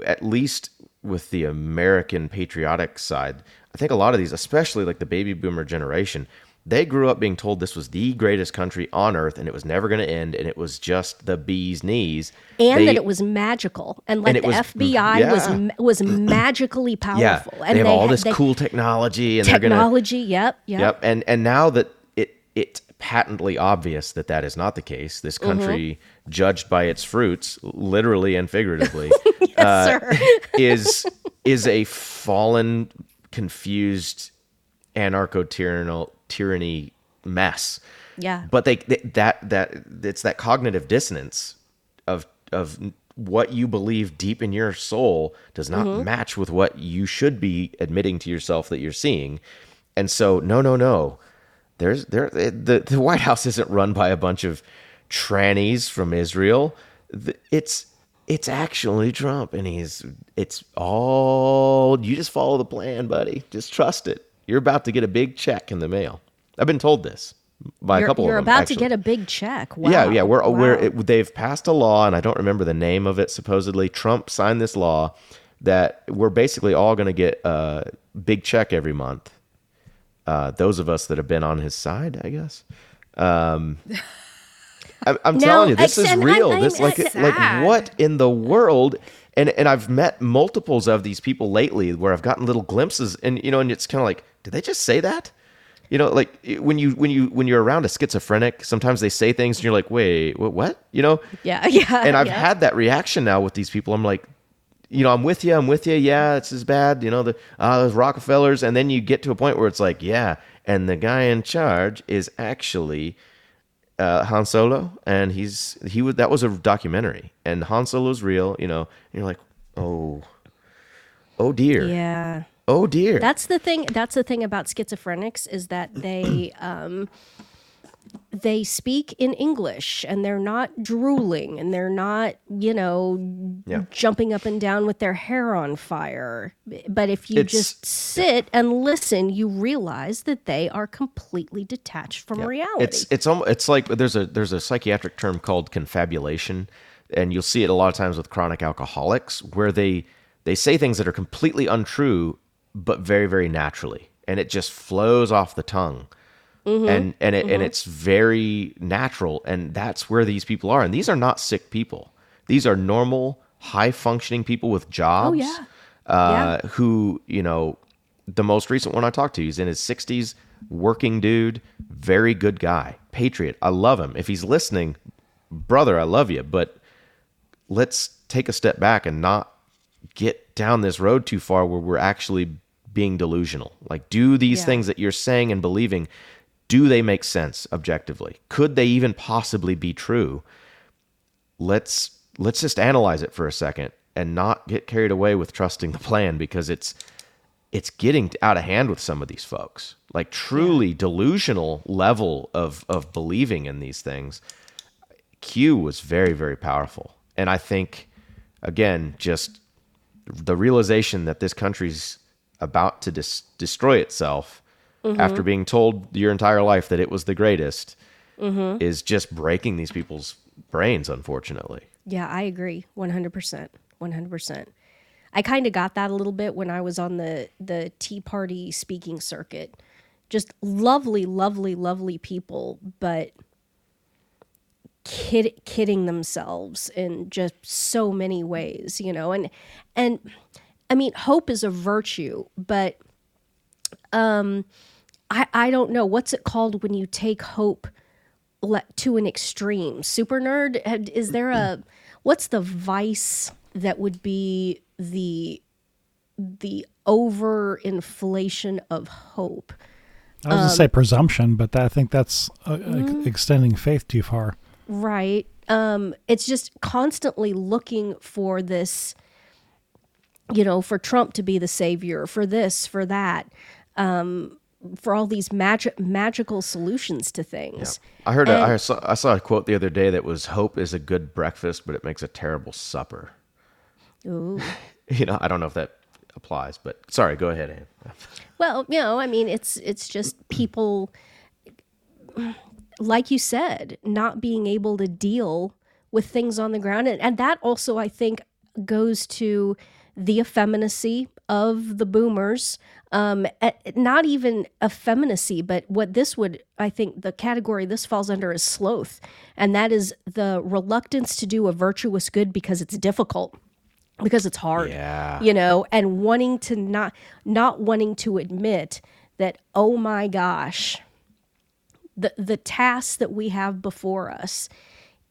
at least with the American patriotic side, I think a lot of these, especially like the baby boomer generation, they grew up being told this was the greatest country on earth and it was never going to end and it was just the bee's knees. And they, that it was magical. And like and the was, F B I yeah. was was magically powerful. Yeah. And they have they, all this they, cool technology. And technology, gonna, yep, yep. Yep. And and now that it it's patently obvious that that is not the case, this country, mm-hmm. judged by its fruits, literally and figuratively, yes, uh, is is a fallen, confused, anarcho-tyrannical tyranny mess. Yeah. But they, they that that it's that cognitive dissonance of of what you believe deep in your soul does not mm-hmm. match with what you should be admitting to yourself that you're seeing. And so no no no. There's there the the White House isn't run by a bunch of trannies from Israel. It's it's actually Trump and he's it's all you just follow the plan, buddy. Just trust it. You're about to get a big check in the mail. I've been told this by you're, a couple of them. You're about actually. to get a big check. Wow. Yeah, yeah. We're, wow. we're, it, they've passed a law, and I don't remember the name of it, supposedly. Trump signed this law that we're basically all going to get a big check every month. Uh, those of us that have been on his side, I guess. Um, I, I'm now, telling you, this is real. I'm, this I'm, like, like what in the world... And and I've met multiples of these people lately where I've gotten little glimpses, and you know, and it's kind of like, did they just say that? You know, like when you when you when you're around a schizophrenic, sometimes they say things, and you're like, wait, what? You know? Yeah, yeah. And I've yeah. had that reaction now with these people. I'm like, you know, I'm with you, I'm with you. Yeah, this is bad. You know, the uh, those Rockefellers, and then you get to a point where it's like, yeah, and the guy in charge is actually Uh, Han Solo, and he's he was that was a documentary, and Han Solo's real, you know. And you're like, oh, oh dear, yeah, oh dear. That's the thing. That's the thing about schizophrenics is that they um, they speak in English, and they're not drooling, and they're not, you know, yeah. jumping up and down with their hair on fire. But if you it's, just sit yeah. and listen, you realize that they are completely detached from yeah. reality. It's it's it's like there's a there's a psychiatric term called confabulation, and you'll see it a lot of times with chronic alcoholics, where they they say things that are completely untrue, but very very naturally, and it just flows off the tongue. Mm-hmm. And and it, mm-hmm. and it's very natural, and that's where these people are. And these are not sick people; these are normal, high-functioning people with jobs. Oh, yeah. Uh, yeah. Who, you know, the most recent one I talked to, he's in his sixties, working dude, very good guy, patriot. I love him. If he's listening, brother, I love you. But let's take a step back and not get down this road too far where we're actually being delusional. Like, do these yeah. things that you're saying and believing. Do they make sense objectively? Could they even possibly be true? Let's let's just analyze it for a second and not get carried away with trusting the plan, because it's it's getting out of hand with some of these folks. Like, truly delusional level of of believing in these things. Q was very, very powerful. And I think, again, just the realization that this country's about to dis- destroy itself Mm-hmm. after being told your entire life that it was the greatest mm-hmm. is just breaking these people's brains, unfortunately. Yeah, I agree. one hundred percent. one hundred percent. I kind of got that a little bit when I was on the, the Tea Party speaking circuit. Just lovely, lovely, lovely people, but kid, kidding themselves in just so many ways, you know. And, and I mean, hope is a virtue, but... Um, I, I don't know. What's it called when you take hope le- to an extreme? Super nerd? Is there a... What's the vice that would be the the overinflation of hope? I was um, going to say presumption, but that, I think that's uh, mm-hmm. extending faith too far. Right. Um, it's just constantly looking for this, you know, for Trump to be the savior, for this, for that. Um, for all these magic magical solutions to things. Yeah. I heard and, a, I saw I saw a quote the other day that was, "Hope is a good breakfast, but it makes a terrible supper." Ooh. You know, I don't know if that applies, but sorry, go ahead, Anne. Well, you know, I mean, it's it's just people, like you said, not being able to deal with things on the ground, and, and that also I think goes to the effeminacy of the boomers, um, not even effeminacy, but what this would, I think the category this falls under is sloth. And that is the reluctance to do a virtuous good because it's difficult, because it's hard, yeah. you know, and wanting to not, not wanting to admit that, oh my gosh, the, the task that we have before us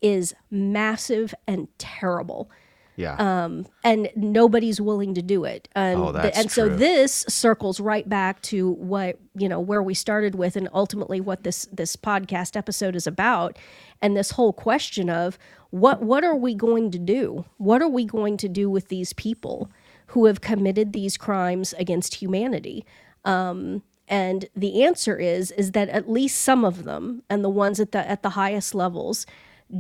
is massive and terrible. Yeah. Um, and nobody's willing to do it. And, oh, that's and so true. This circles right back to what, you know, where we started with and ultimately what this, this podcast episode is about. And this whole question of what, what are we going to do? What are we going to do with these people who have committed these crimes against humanity? Um, and the answer is, is that at least some of them, and the ones at the, at the highest levels,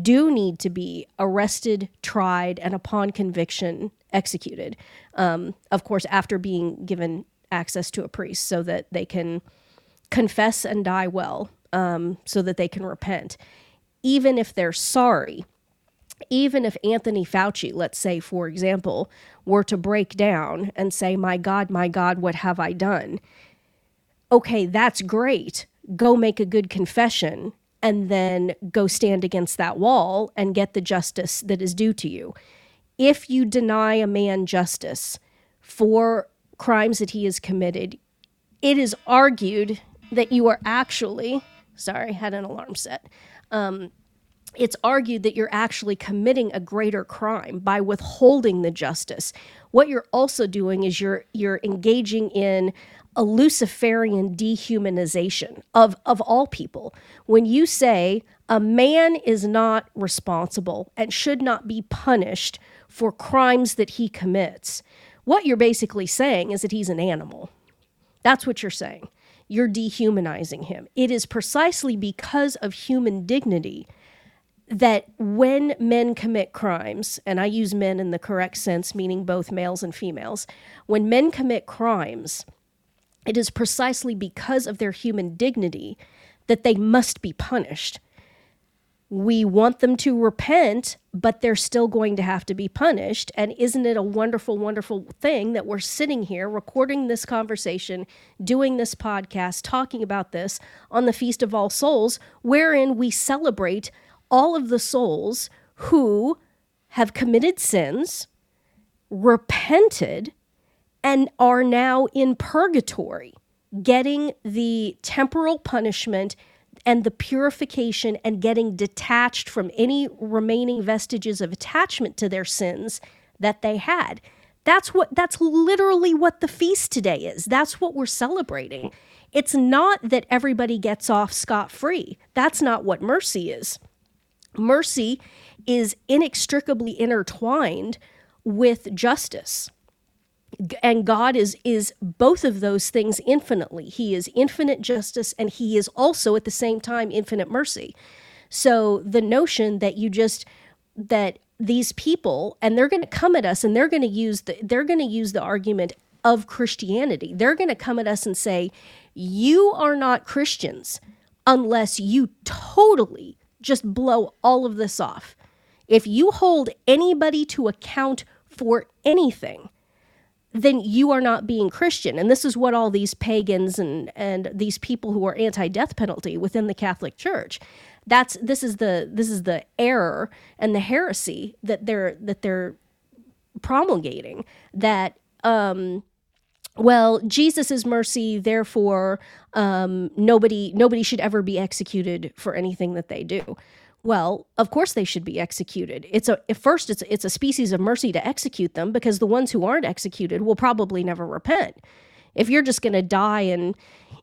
do need to be arrested, tried, and upon conviction, executed. Um, of course, after being given access to a priest so that they can confess and die well, um, so that they can repent. Even if they're sorry, even if Anthony Fauci, let's say, for example, were to break down and say, my God, my God, what have I done? Okay, that's great. Go make a good confession and then go stand against that wall and get the justice that is due to you. If you deny a man justice for crimes that he has committed, it is argued that you are actually, sorry, I had an alarm set. Um, it's argued that you're actually committing a greater crime by withholding the justice. What you're also doing is you're you're engaging in a Luciferian dehumanization of, of all people. When you say a man is not responsible and should not be punished for crimes that he commits, what you're basically saying is that he's an animal. That's what you're saying. You're dehumanizing him. It is precisely because of human dignity that when men commit crimes, and I use men in the correct sense, meaning both males and females, when men commit crimes, it is precisely because of their human dignity that they must be punished. We want them to repent, but they're still going to have to be punished. And isn't it a wonderful, wonderful thing that we're sitting here recording this conversation, doing this podcast, talking about this on the Feast of All Souls, wherein we celebrate all of the souls who have committed sins, repented, and are now in purgatory, getting the temporal punishment and the purification and getting detached from any remaining vestiges of attachment to their sins that they had. That's what, that's literally what the feast today is. That's what we're celebrating. It's not that everybody gets off scot-free. That's not what mercy is. Mercy is inextricably intertwined with justice. And God is is both of those things infinitely. He is infinite justice, and he is also at the same time infinite mercy. So the notion that you just, that these people, and they're going to come at us, and they're going to use the they're going to use the argument of Christianity. They're going to come at us and say, you are not Christians unless you totally just blow all of this off. If you hold anybody to account for anything, then you are not being Christian. And this is what all these pagans and, and these people who are anti-death penalty within the Catholic Church, that's this is the this is the error and the heresy that they're that they're promulgating, that um, well, Jesus is mercy, therefore um, nobody nobody should ever be executed for anything that they do. Well, of course they should be executed. It's a at first it's it's a species of mercy to execute them, because the ones who aren't executed will probably never repent. If you're just going to die in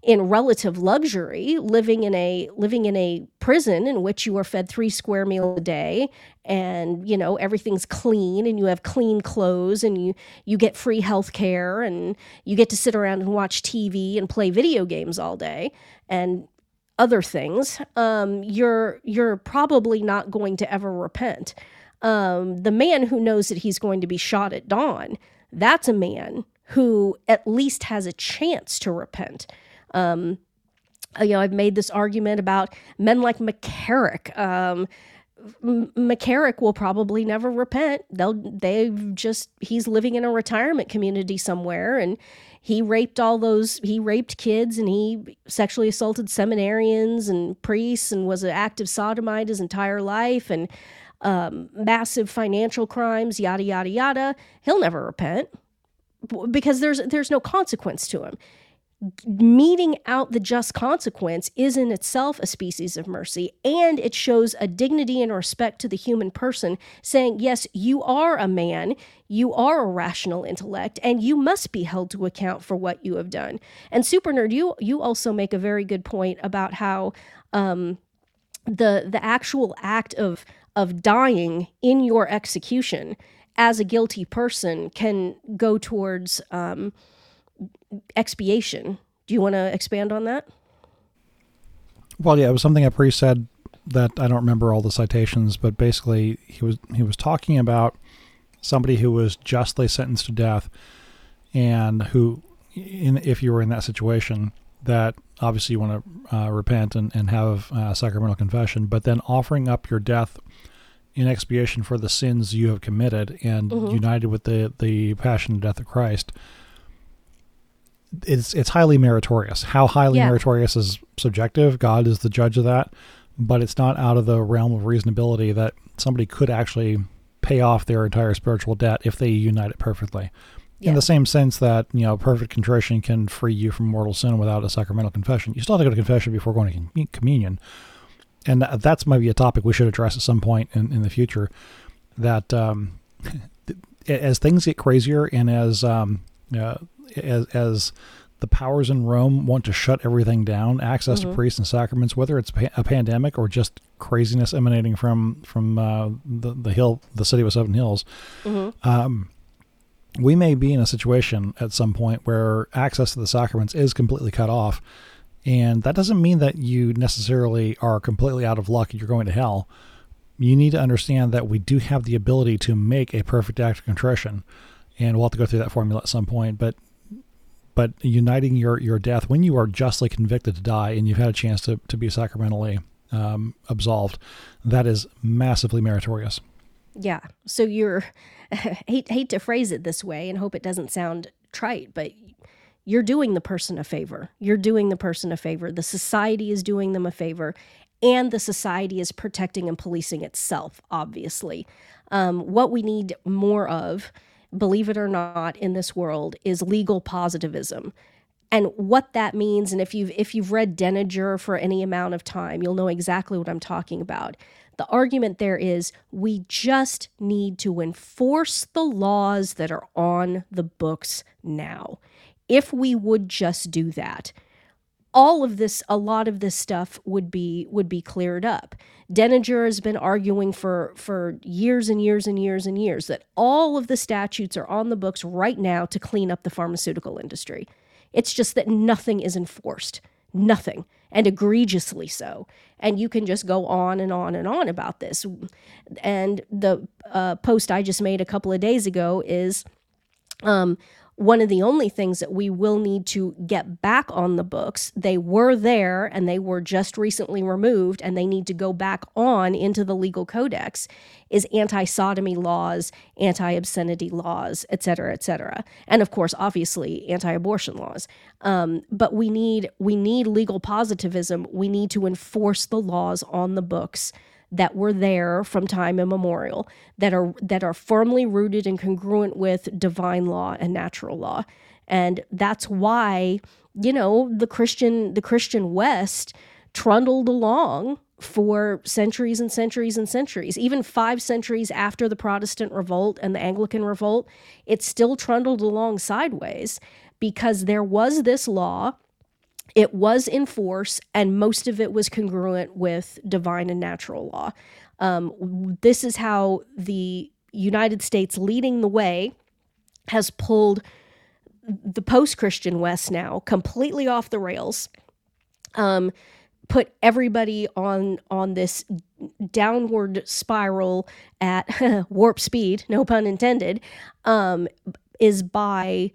in relative luxury, living in a living in a prison in which you are fed three square meals a day, and you know everything's clean, and you have clean clothes, and you you get free health care, and you get to sit around and watch T V and play video games all day, and other things, um, you're you're probably not going to ever repent. Um, the man who knows that he's going to be shot at dawn, that's a man who at least has a chance to repent. Um, you know, I've made this argument about men like McCarrick, um, M- McCarrick will probably never repent. They'll, they've just, he's living in a retirement community somewhere, and he raped all those, he raped kids, and he sexually assaulted seminarians and priests, and was an active sodomite his entire life, and um, massive financial crimes, yada, yada, yada. He'll never repent because there's, there's no consequence to him. Meeting out the just consequence is in itself a species of mercy, and it shows a dignity and respect to the human person, saying, yes, you are a man, you are a rational intellect, and you must be held to account for what you have done. And Super Nerd, you, you also make a very good point about how um, the the actual act of of dying in your execution as a guilty person can go towards... Um, expiation. Do you want to expand on that? Well, yeah, it was something I pre-said that I don't remember all the citations, but basically he was he was talking about somebody who was justly sentenced to death, and who, in, if you were in that situation, that obviously you want to uh, repent and, and have uh, sacramental confession, but then offering up your death in expiation for the sins you have committed, and mm-hmm. united with the, the passion and death of Christ. It's it's highly meritorious. How highly yeah. meritorious is subjective. God is the judge of that, but it's not out of the realm of reasonability that somebody could actually pay off their entire spiritual debt if they unite it perfectly. Yeah. In the same sense that, you know, perfect contrition can free you from mortal sin without a sacramental confession. You still have to go to confession before going to communion, and that's maybe a topic we should address at some point in, in the future. That um, as things get crazier and as um, uh, As, as the powers in Rome want to shut everything down, access mm-hmm. to priests and sacraments, whether it's pa- a pandemic or just craziness emanating from from uh, the the hill, the city with seven hills, mm-hmm. um, we may be in a situation at some point where access to the sacraments is completely cut off, and that doesn't mean that you necessarily are completely out of luck and you're going to hell. You need to understand that we do have the ability to make a perfect act of contrition, and we'll have to go through that formula at some point, but. But uniting your, your death when you are justly convicted to die and you've had a chance to, to be sacramentally um, absolved, that is massively meritorious. Yeah. So you're, hate hate to phrase it this way and hope it doesn't sound trite, but you're doing the person a favor. You're doing the person a favor. The society is doing them a favor, and the society is protecting and policing itself, obviously. Um, what we need more of, believe it or not, in this world is legal positivism. And what that means, and if you've if you've read Denninger for any amount of time, you'll know exactly what I'm talking about. The argument there is we just need to enforce the laws that are on the books now. If we would just do that, all of this, a lot of this stuff would be would be cleared up. Denninger has been arguing for, for years and years and years and years that all of the statutes are on the books right now to clean up the pharmaceutical industry. It's just that nothing is enforced. Nothing. And egregiously so. And you can just go on and on and on about this. And the uh, post I just made a couple of days ago is... Um, one of the only things that we will need to get back on the books, they were there and they were just recently removed and they need to go back on into the legal codex, is anti-sodomy laws, anti-obscenity laws, et cetera, et cetera. And of course, obviously, anti-abortion laws. Um, but we need we need legal positivism. We need to enforce the laws on the books that were there from time immemorial, that are that are firmly rooted and congruent with divine law and natural law. And that's why, you know, the Christian the Christian West trundled along for centuries and centuries and centuries. Even five centuries after the Protestant Revolt and the Anglican Revolt, it still trundled along sideways because there was this law. It was in force, and most of it was congruent with divine and natural law. Um, this is how the United States, leading the way, has pulled the post-Christian West now completely off the rails, um, put everybody on, on this downward spiral at warp speed, no pun intended, um, is by...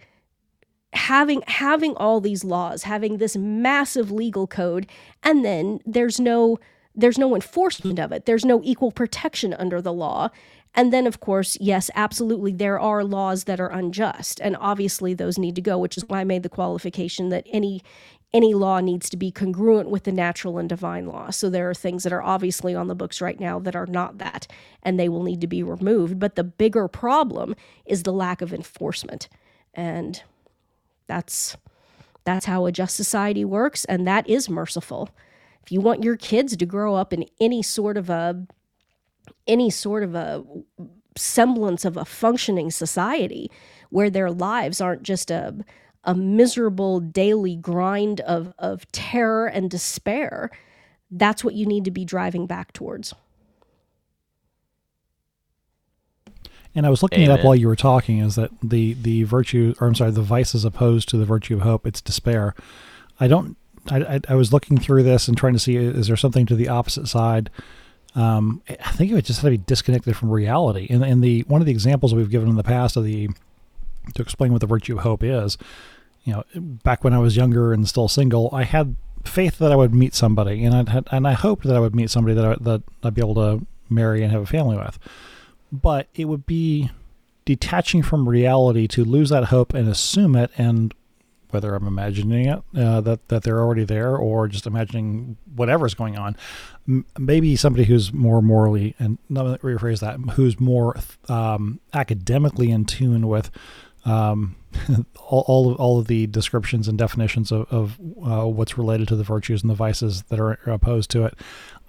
having having all these laws, having this massive legal code, and then there's no There's no enforcement of it. There's no equal protection under the law. And then, of course, yes, absolutely, there are laws that are unjust. And obviously those need to go, which is why I made the qualification that any any law needs to be congruent with the natural and divine law. So there are things that are obviously on the books right now that are not that, and they will need to be removed. But the bigger problem is the lack of enforcement. And that's that's how a just society works, and that is merciful. If you want your kids to grow up in any sort of a any sort of a semblance of a functioning society where their lives aren't just a a miserable daily grind of, of terror and despair, that's what you need to be driving back towards. And I was looking Amen. it up while you were talking, is that the, the virtue, or I'm sorry, the vice is opposed to the virtue of hope, it's despair. I don't, I, I, I was looking through this and trying to see, is there something to the opposite side? Um, I think it would just have to be disconnected from reality. And, and the, one of the examples we've given in the past of the, to explain what the virtue of hope is, you know, back when I was younger and still single, I had faith that I would meet somebody, and I'd had, and I hoped that I would meet somebody that I, that I'd be able to marry and have a family with. But it would be detaching from reality to lose that hope and assume it, and whether I'm imagining it, uh, that that they're already there, or just imagining whatever's going on. M- maybe somebody who's more morally, and let me rephrase that, who's more um, academically in tune with Um, all, all of all of the descriptions and definitions of, of uh, what's related to the virtues and the vices that are opposed to it.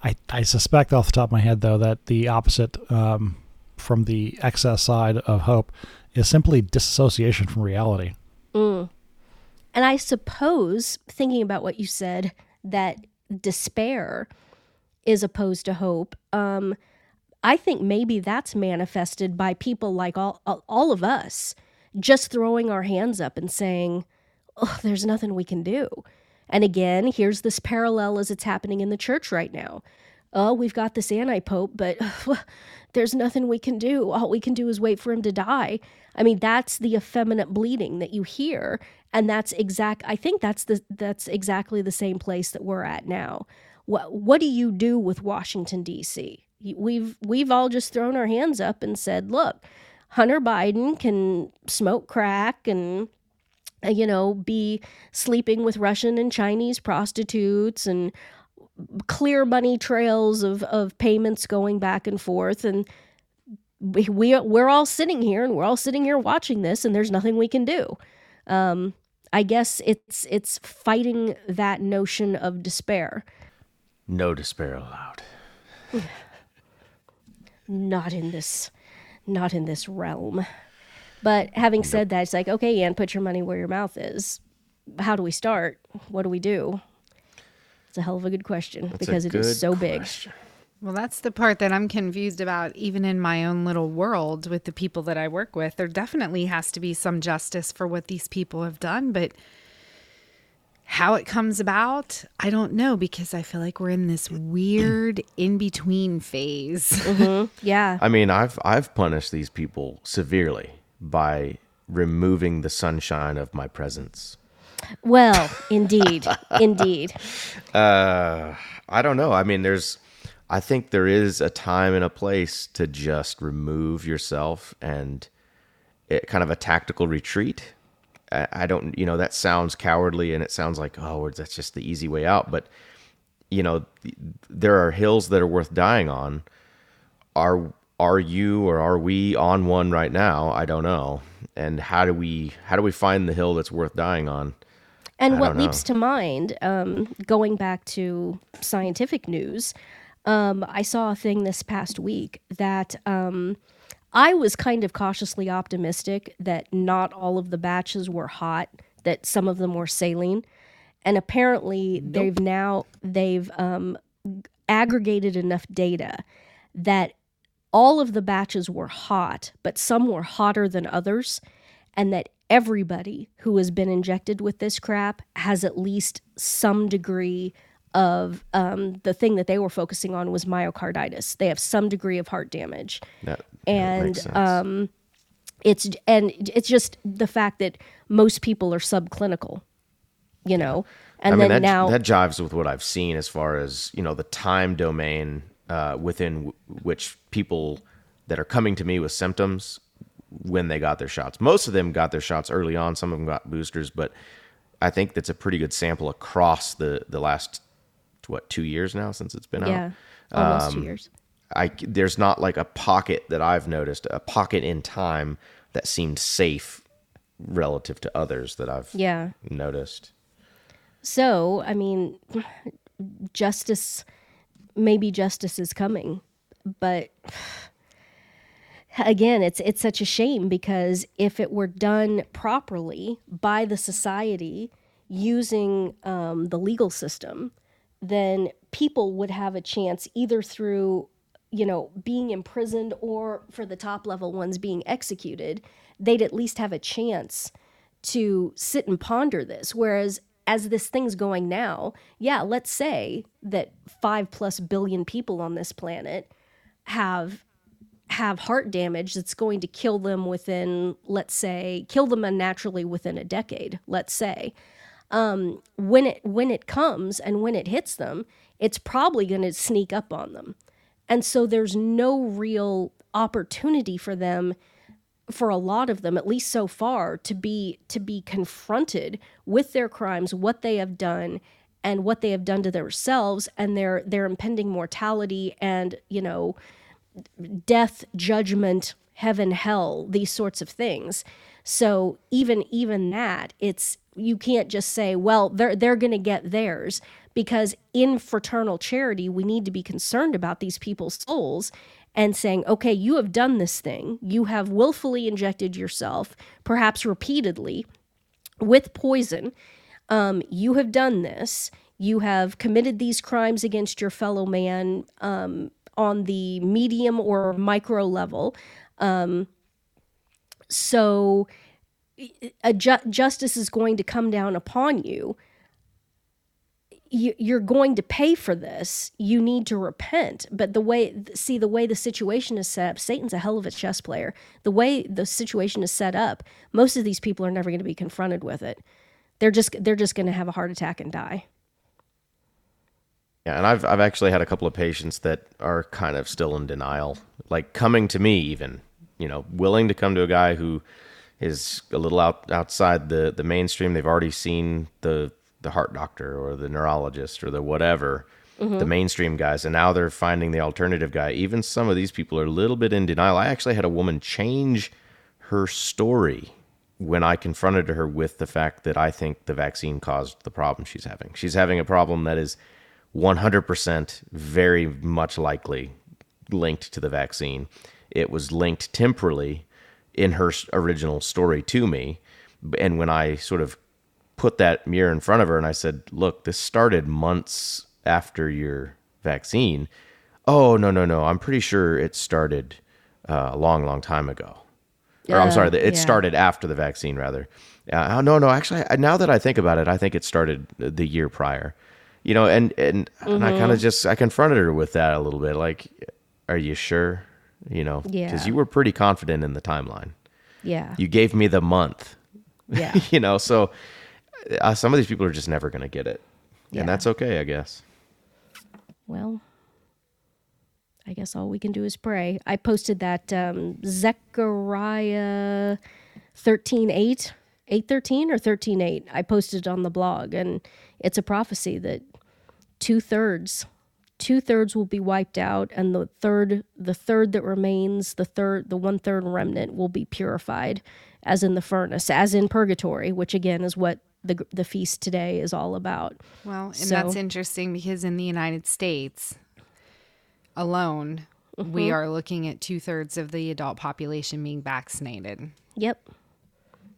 I, I suspect off the top of my head, though, that the opposite um, from the excess side of hope is simply disassociation from reality. Mm. And I suppose, thinking about what you said, that despair is opposed to hope. Um, I think maybe that's manifested by people like all all of us, just throwing our hands up and saying, oh, there's nothing we can do. And again, here's this parallel as it's happening in the church right now. Oh, we've got this anti-pope, but uh, there's nothing we can do. All we can do is wait for him to die. I mean, that's the effeminate bleeding that you hear. And that's exact, I think that's the that's exactly the same place that we're at now. What what do you do with Washington, D C? We've we've all just thrown our hands up and said, look, Hunter Biden can smoke crack and, you know, be sleeping with Russian and Chinese prostitutes and clear money trails of, of payments going back and forth. And we, we, we're all sitting here and we're all sitting here watching this, and there's nothing we can do. Um, I guess it's it's fighting that notion of despair. No despair allowed. Not in this... Not in this realm. But having said that, it's like, okay, Anne, put your money where your mouth is. How do we start? What do we do? It's a hell of a good question that's because it is so question. big. Well, that's the part that I'm confused about, even in my own little world with the people that I work with. There definitely has to be some justice for what these people have done, but how it comes about, I don't know, because I feel like we're in this weird in-between phase. Mm-hmm. Yeah. I mean, I've I've punished these people severely by removing the sunshine of my presence. Well, indeed. Indeed. Uh, I don't know. I mean, there's, I think there is a time and a place to just remove yourself and it, kind of a tactical retreat. I don't, you know, that sounds cowardly and it sounds like, oh, that's just the easy way out. But, you know, there are hills that are worth dying on. Are are you or are we on one right now? I don't know. And how do we how do we find the hill that's worth dying on? And what leaps to mind, um, going back to scientific news, um, I saw a thing this past week that... Um, I was kind of cautiously optimistic that not all of the batches were hot, that some of them were saline. And apparently nope. they've now, they've um, aggregated enough data that all of the batches were hot, but some were hotter than others, and that everybody who has been injected with this crap has at least some degree of um, the thing that they were focusing on was myocarditis. They have some degree of heart damage. That, and that um, it's and it's just the fact that most people are subclinical. you know. And I mean, then that, now that jives with what I've seen as far as, you know, the time domain uh, within w- which people that are coming to me with symptoms when they got their shots. Most of them got their shots early on. Some of them got boosters, but I think that's a pretty good sample across the, the last, what, two years now since it's been yeah, out? Yeah, almost um, two years. I, there's not like a pocket that I've noticed, a pocket in time that seemed safe relative to others that I've yeah. noticed. So, I mean, justice, maybe justice is coming, but again, it's it's such a shame because if it were done properly by the society using um, the legal system, then people would have a chance either through, you know, being imprisoned or for the top level ones being executed, they'd at least have a chance to sit and ponder this. Whereas as this thing's going now, yeah, let's say that five plus billion people on this planet have... have heart damage that's going to kill them within, let's say, kill them unnaturally within a decade, let's say. Um, when it when it comes and when it hits them, it's probably going to sneak up on them. And so there's no real opportunity for them, for a lot of them, at least so far, to be to be confronted with their crimes, what they have done, and what they have done to themselves and their their impending mortality and, you know, death, judgment, heaven, hell, these sorts of things. So even even that, it's you can't just say, well, they're they're going to get theirs, because in fraternal charity, we need to be concerned about these people's souls and saying, okay, you have done this thing. You have willfully injected yourself, perhaps repeatedly, with poison. Um, you have done this. You have committed these crimes against your fellow man, um, on the medium or micro level. Um, so a ju- justice is going to come down upon you. you. You're going to pay for this. You need to repent. But the way, see, the way the situation is set up, Satan's a hell of a chess player. The way the situation is set up, most of these people are never going to be confronted with it. They're just, they're just going to have a heart attack and die. Yeah, and I've I've actually had a couple of patients that are kind of still in denial, like coming to me even, you know, willing to come to a guy who is a little out, outside the, the mainstream. They've already seen the, the heart doctor or the neurologist or the whatever, mm-hmm. the mainstream guys, and now they're finding the alternative guy. Even some of these people are a little bit in denial. I actually had a woman change her story when I confronted her with the fact that I think the vaccine caused the problem she's having. She's having a problem that is one hundred percent very much likely linked to the vaccine. It was linked temporally in her original story to me. And when I sort of put that mirror in front of her and I said, look, this started months after your vaccine. Oh, no, no, no. I'm pretty sure it started uh, a long, long time ago. Or uh, I'm sorry, it yeah. started after the vaccine, rather. Uh, no, no, actually, now that I think about it, I think it started the year prior. You know, and, and, mm-hmm. and I kind of just, I confronted her with that a little bit. Like, are you sure? You know, because yeah. you were pretty confident in the timeline. Yeah. You gave me the month. Yeah. You know, so uh, some of these people are just never going to get it. Yeah. And that's okay, I guess. Well, I guess all we can do is pray. I posted that um, Zechariah thirteen eight. eight thirteen or thirteen eight, I posted it on the blog, and it's a prophecy that two-thirds, two-thirds will be wiped out, and the third, the third that remains, the third, the one-third remnant will be purified, as in the furnace, as in purgatory, which again is what the the feast today is all about. Well, and so, that's interesting because in the United States alone, mm-hmm. we are looking at two-thirds of the adult population being vaccinated. Yep.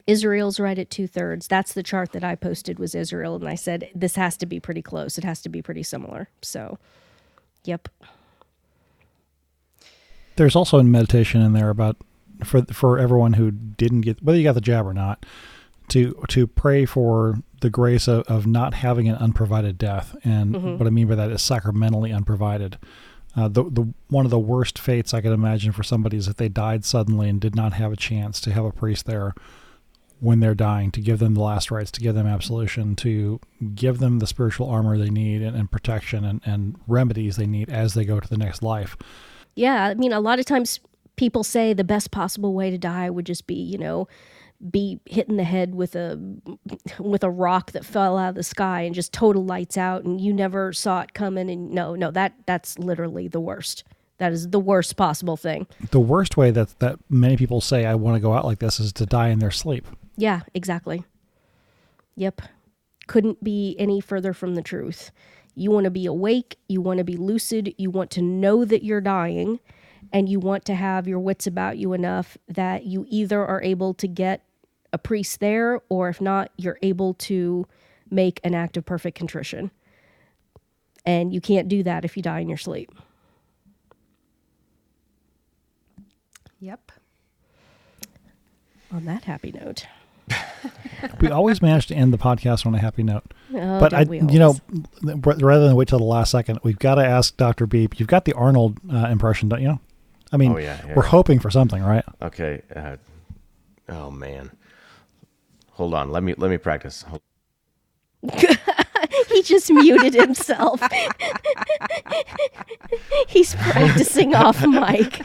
Israel's right at two-thirds. That's the chart that I posted was Israel, and I said, this has to be pretty close. It has to be pretty similar. So, yep. There's also a meditation in there about, for for everyone who didn't get, whether you got the jab or not, to to pray for the grace of, of not having an unprovided death. And mm-hmm. what I mean by that is sacramentally unprovided. Uh, the the one of the worst fates I could imagine for somebody is if they died suddenly and did not have a chance to have a priest there when they're dying, to give them the last rites, to give them absolution, to give them the spiritual armor they need and, and protection and, and remedies they need as they go to the next life. Yeah, I mean, a lot of times people say the best possible way to die would just be, you know, be hit in the head with a with a rock that fell out of the sky and just total lights out and you never saw it coming. And no, no, that that's literally the worst. That is the worst possible thing. The worst way that, that many people say, I want to go out like this, is to die in their sleep. Yeah, exactly. Yep. Couldn't be any further from the truth. You want to be awake. You want to be lucid. You want to know that you're dying. And you want to have your wits about you enough that you either are able to get a priest there, or if not, you're able to make an act of perfect contrition. And you can't do that if you die in your sleep. Yep. On that happy note. We always manage to end the podcast on a happy note. Oh, but I, you know, rather than wait till the last second, we've got to ask Doctor Beep. You've got the Arnold uh, impression, don't you? I mean, oh, yeah, yeah. We're hoping for something, right? Okay. Uh, oh man, hold on. Let me let me practice. He just muted himself. He's practicing off mic.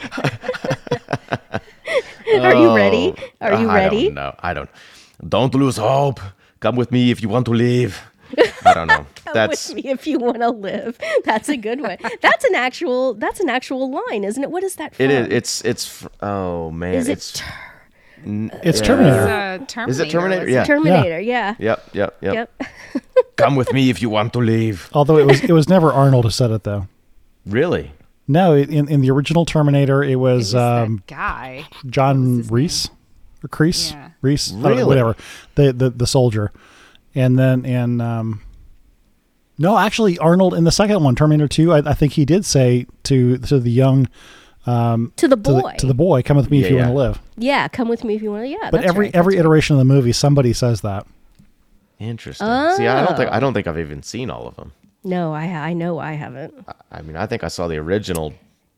Are you ready? Are you I ready? Don't know. I don't. Don't lose hope. Come with me if you want to live. I don't know. Come that's... with me if you want to live. That's a good one. That's an actual. That's an actual line, isn't it? What is that? From? It is. It's. It's. Oh man. Is it's, it? Ter- n- it's yeah. Terminator. It's, uh, Terminator. Is it Terminator? It's yeah. Terminator. Yeah. yeah. Yep. Yep. Yep. yep. Come with me if you want to leave. Although it was it was never Arnold who said it, though. Really? No, in, in the original Terminator, it was, it was um, guy John Reese name? or Creese yeah. Reese, really? whatever the, the the soldier, and then and um, no, actually Arnold in the second one, Terminator Two, I, I think he did say to to the young um, to the boy to the, to the boy, come with me yeah, if you yeah. want to live. Yeah, come with me if you want to. Yeah, but that's every right, every that's iteration right. of the movie, somebody says that. Interesting. Oh. See, I don't think I don't think I've even seen all of them. No, I I know I haven't. I mean, I think I saw the original,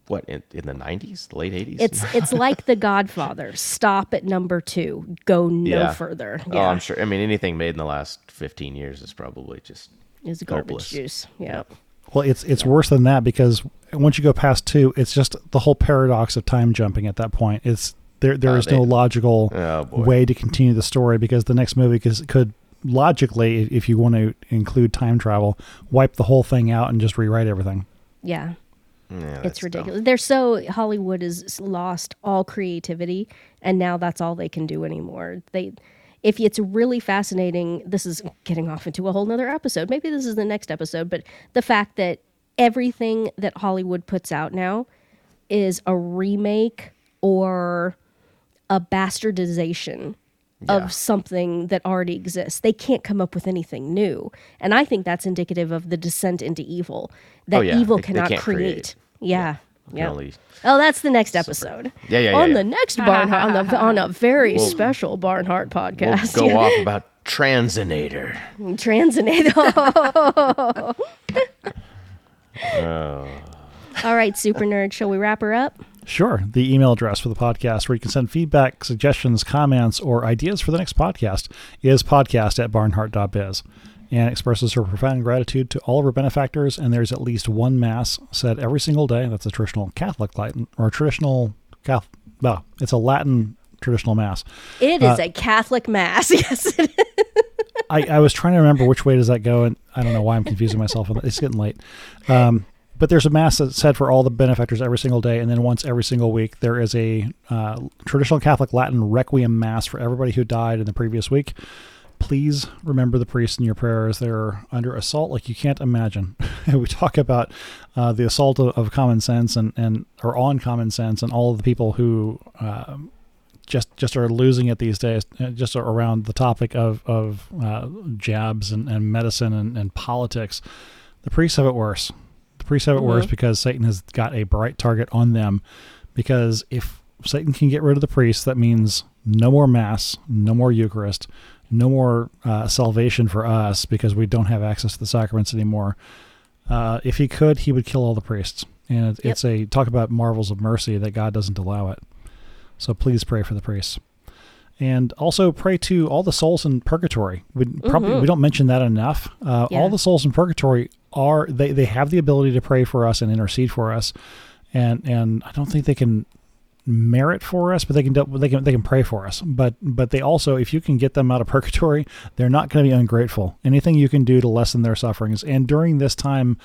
what, in, in the nineties, the late eighties? It's it's like The Godfather. Stop at number two. Go no yeah. further. Yeah. Oh, I'm sure. I mean, anything made in the last fifteen years is probably just It's garbage hopeless. juice. Yeah. Yep. Well, it's it's worse than that, because once you go past two, it's just the whole paradox of time jumping at that point. It's There, there oh, is they, no logical oh, way to continue the story, because the next movie could... could logically, if you want to include time travel, wipe the whole thing out and just rewrite everything. Yeah. yeah it's ridiculous. Dumb. They're so, Hollywood has lost all creativity, and now that's all they can do anymore. They, if it's really fascinating, this is getting off into a whole nother episode. Maybe this is the next episode, but the fact that everything that Hollywood puts out now is a remake or a bastardization Yeah. of something that already exists. They can't come up with anything new. And I think that's indicative of the descent into evil, that oh, yeah. evil they, cannot they create. create. Yeah. yeah. yeah. Oh, that's the next episode. Yeah, yeah, yeah. On yeah. the next Barnhart, on, the, on a very we'll, special Barnhart podcast. We'll go yeah. off about Transinator. Transinator. oh. All right, Super Nerd, shall we wrap her up? Sure. The email address for the podcast where you can send feedback, suggestions, comments, or ideas for the next podcast is podcast at barnhart dot biz. Anne expresses her profound gratitude to all of her benefactors, and there's at least one mass said every single day. That's a traditional Catholic Latin, or traditional Catholic, no, it's a Latin traditional mass. It uh, is a Catholic mass. Yes, it is. I, I was trying to remember which way does that go, and I don't know why I'm confusing myself with it. It's getting late. Um, But there's a mass that's said for all the benefactors every single day, and then once every single week, there is a uh, traditional Catholic Latin requiem mass for everybody who died in the previous week. Please remember the priests in your prayers. They're under assault like you can't imagine. We talk about uh, the assault of, of common sense and, and or on common sense, and all of the people who uh, just just are losing it these days, just around the topic of, of uh, jabs and, and medicine and, and politics. The priests have it worse. The priests have it worse mm-hmm. because Satan has got a bright target on them, because if Satan can get rid of the priests, that means no more mass, no more Eucharist, no more uh, salvation for us, because we don't have access to the sacraments anymore. Uh, if he could, he would kill all the priests. And it, yep. it's a talk about marvels of mercy that God doesn't allow it. So please pray for the priests. And also pray to all the souls in purgatory. We probably mm-hmm. we don't mention that enough. Uh, yeah. All the souls in purgatory are they, they have the ability to pray for us and intercede for us, and and I don't think they can merit for us, but they can they can they can pray for us. But but they also, if you can get them out of purgatory, they're not going to be ungrateful. Anything you can do to lessen their sufferings. And during this time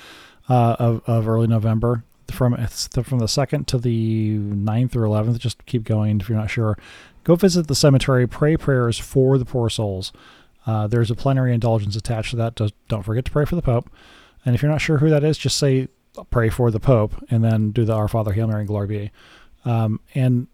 uh, of of early November, from from the second to the ninth or eleventh, just keep going if you're not sure. Go visit the cemetery, pray prayers for the poor souls. Uh, there's a plenary indulgence attached to that. Don't forget to pray for the Pope. And if you're not sure who that is, just say, pray for the Pope, and then do the Our Father, Hail Mary, and Glory Be. Um, and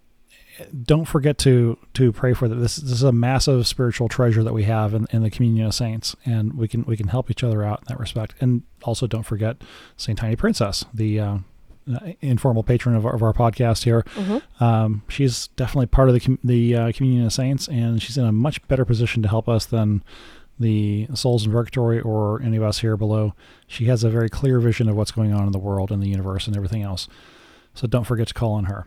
don't forget to to pray for the, this. This is a massive spiritual treasure that we have in, in the Communion of Saints, and we can we can help each other out in that respect. And also don't forget Saint Tiny Princess, the... Uh, Uh, informal patron of our, of our podcast here. Mm-hmm. Um, she's definitely part of the com- the uh, Communion of Saints, and she's in a much better position to help us than the souls in purgatory or any of us here below. She has a very clear vision of what's going on in the world and the universe and everything else. So don't forget to call on her.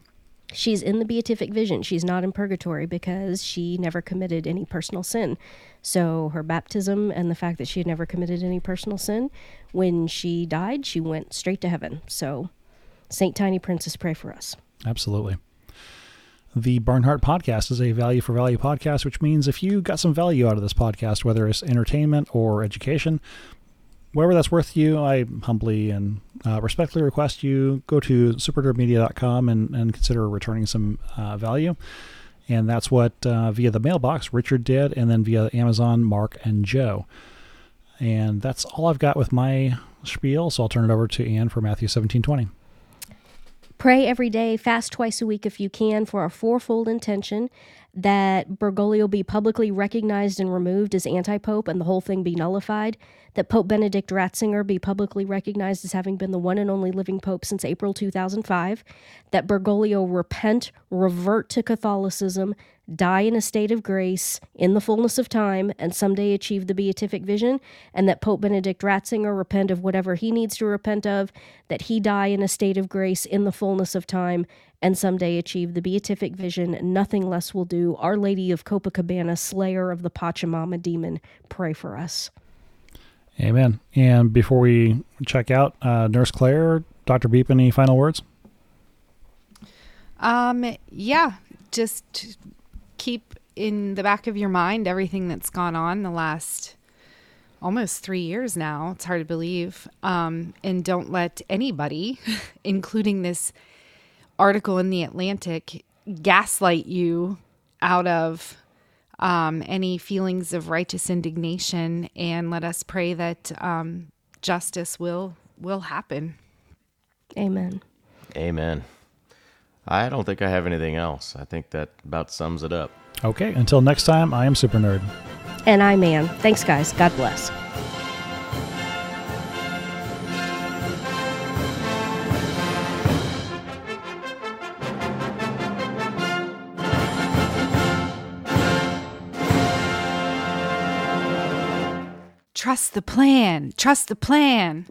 She's in the beatific vision. She's not in purgatory because she never committed any personal sin. So her baptism and the fact that she had never committed any personal sin, when she died, she went straight to heaven. So... Saint Tiny Princess, pray for us. Absolutely. The Barnhart Podcast is a value for value podcast, which means if you got some value out of this podcast, whether it's entertainment or education, wherever that's worth you, I humbly and uh, respectfully request you go to super nerd media dot com and, and consider returning some uh, value. And that's what, uh, via the mailbox, Richard did, and then via Amazon, Mark and Joe. And that's all I've got with my spiel, so I'll turn it over to Anne for Matthew seventeen twenty. Pray every day, fast twice a week if you can, for a fourfold intention that Bergoglio be publicly recognized and removed as anti-pope and the whole thing be nullified, that Pope Benedict Ratzinger be publicly recognized as having been the one and only living pope since April two thousand five, that Bergoglio repent, revert to Catholicism, die in a state of grace, in the fullness of time, and someday achieve the beatific vision, and that Pope Benedict Ratzinger repent of whatever he needs to repent of, that he die in a state of grace, in the fullness of time, and someday achieve the beatific vision. Nothing less will do. Our Lady of Copacabana, slayer of the Pachamama demon, pray for us. Amen. And before we check out, uh, Nurse Claire, Doctor Beep, any final words? Um. Yeah, just... keep in the back of your mind everything that's gone on the last almost three years now. It's hard to believe. Um, and don't let anybody, including this article in the Atlantic, gaslight you out of um, any feelings of righteous indignation. And let us pray that um, justice will will happen. Amen. Amen. I don't think I have anything else. I think that about sums it up. Okay, until next time, I am Super Nerd. And I'm Ann. Thanks, guys. God bless. Trust the plan. Trust the plan.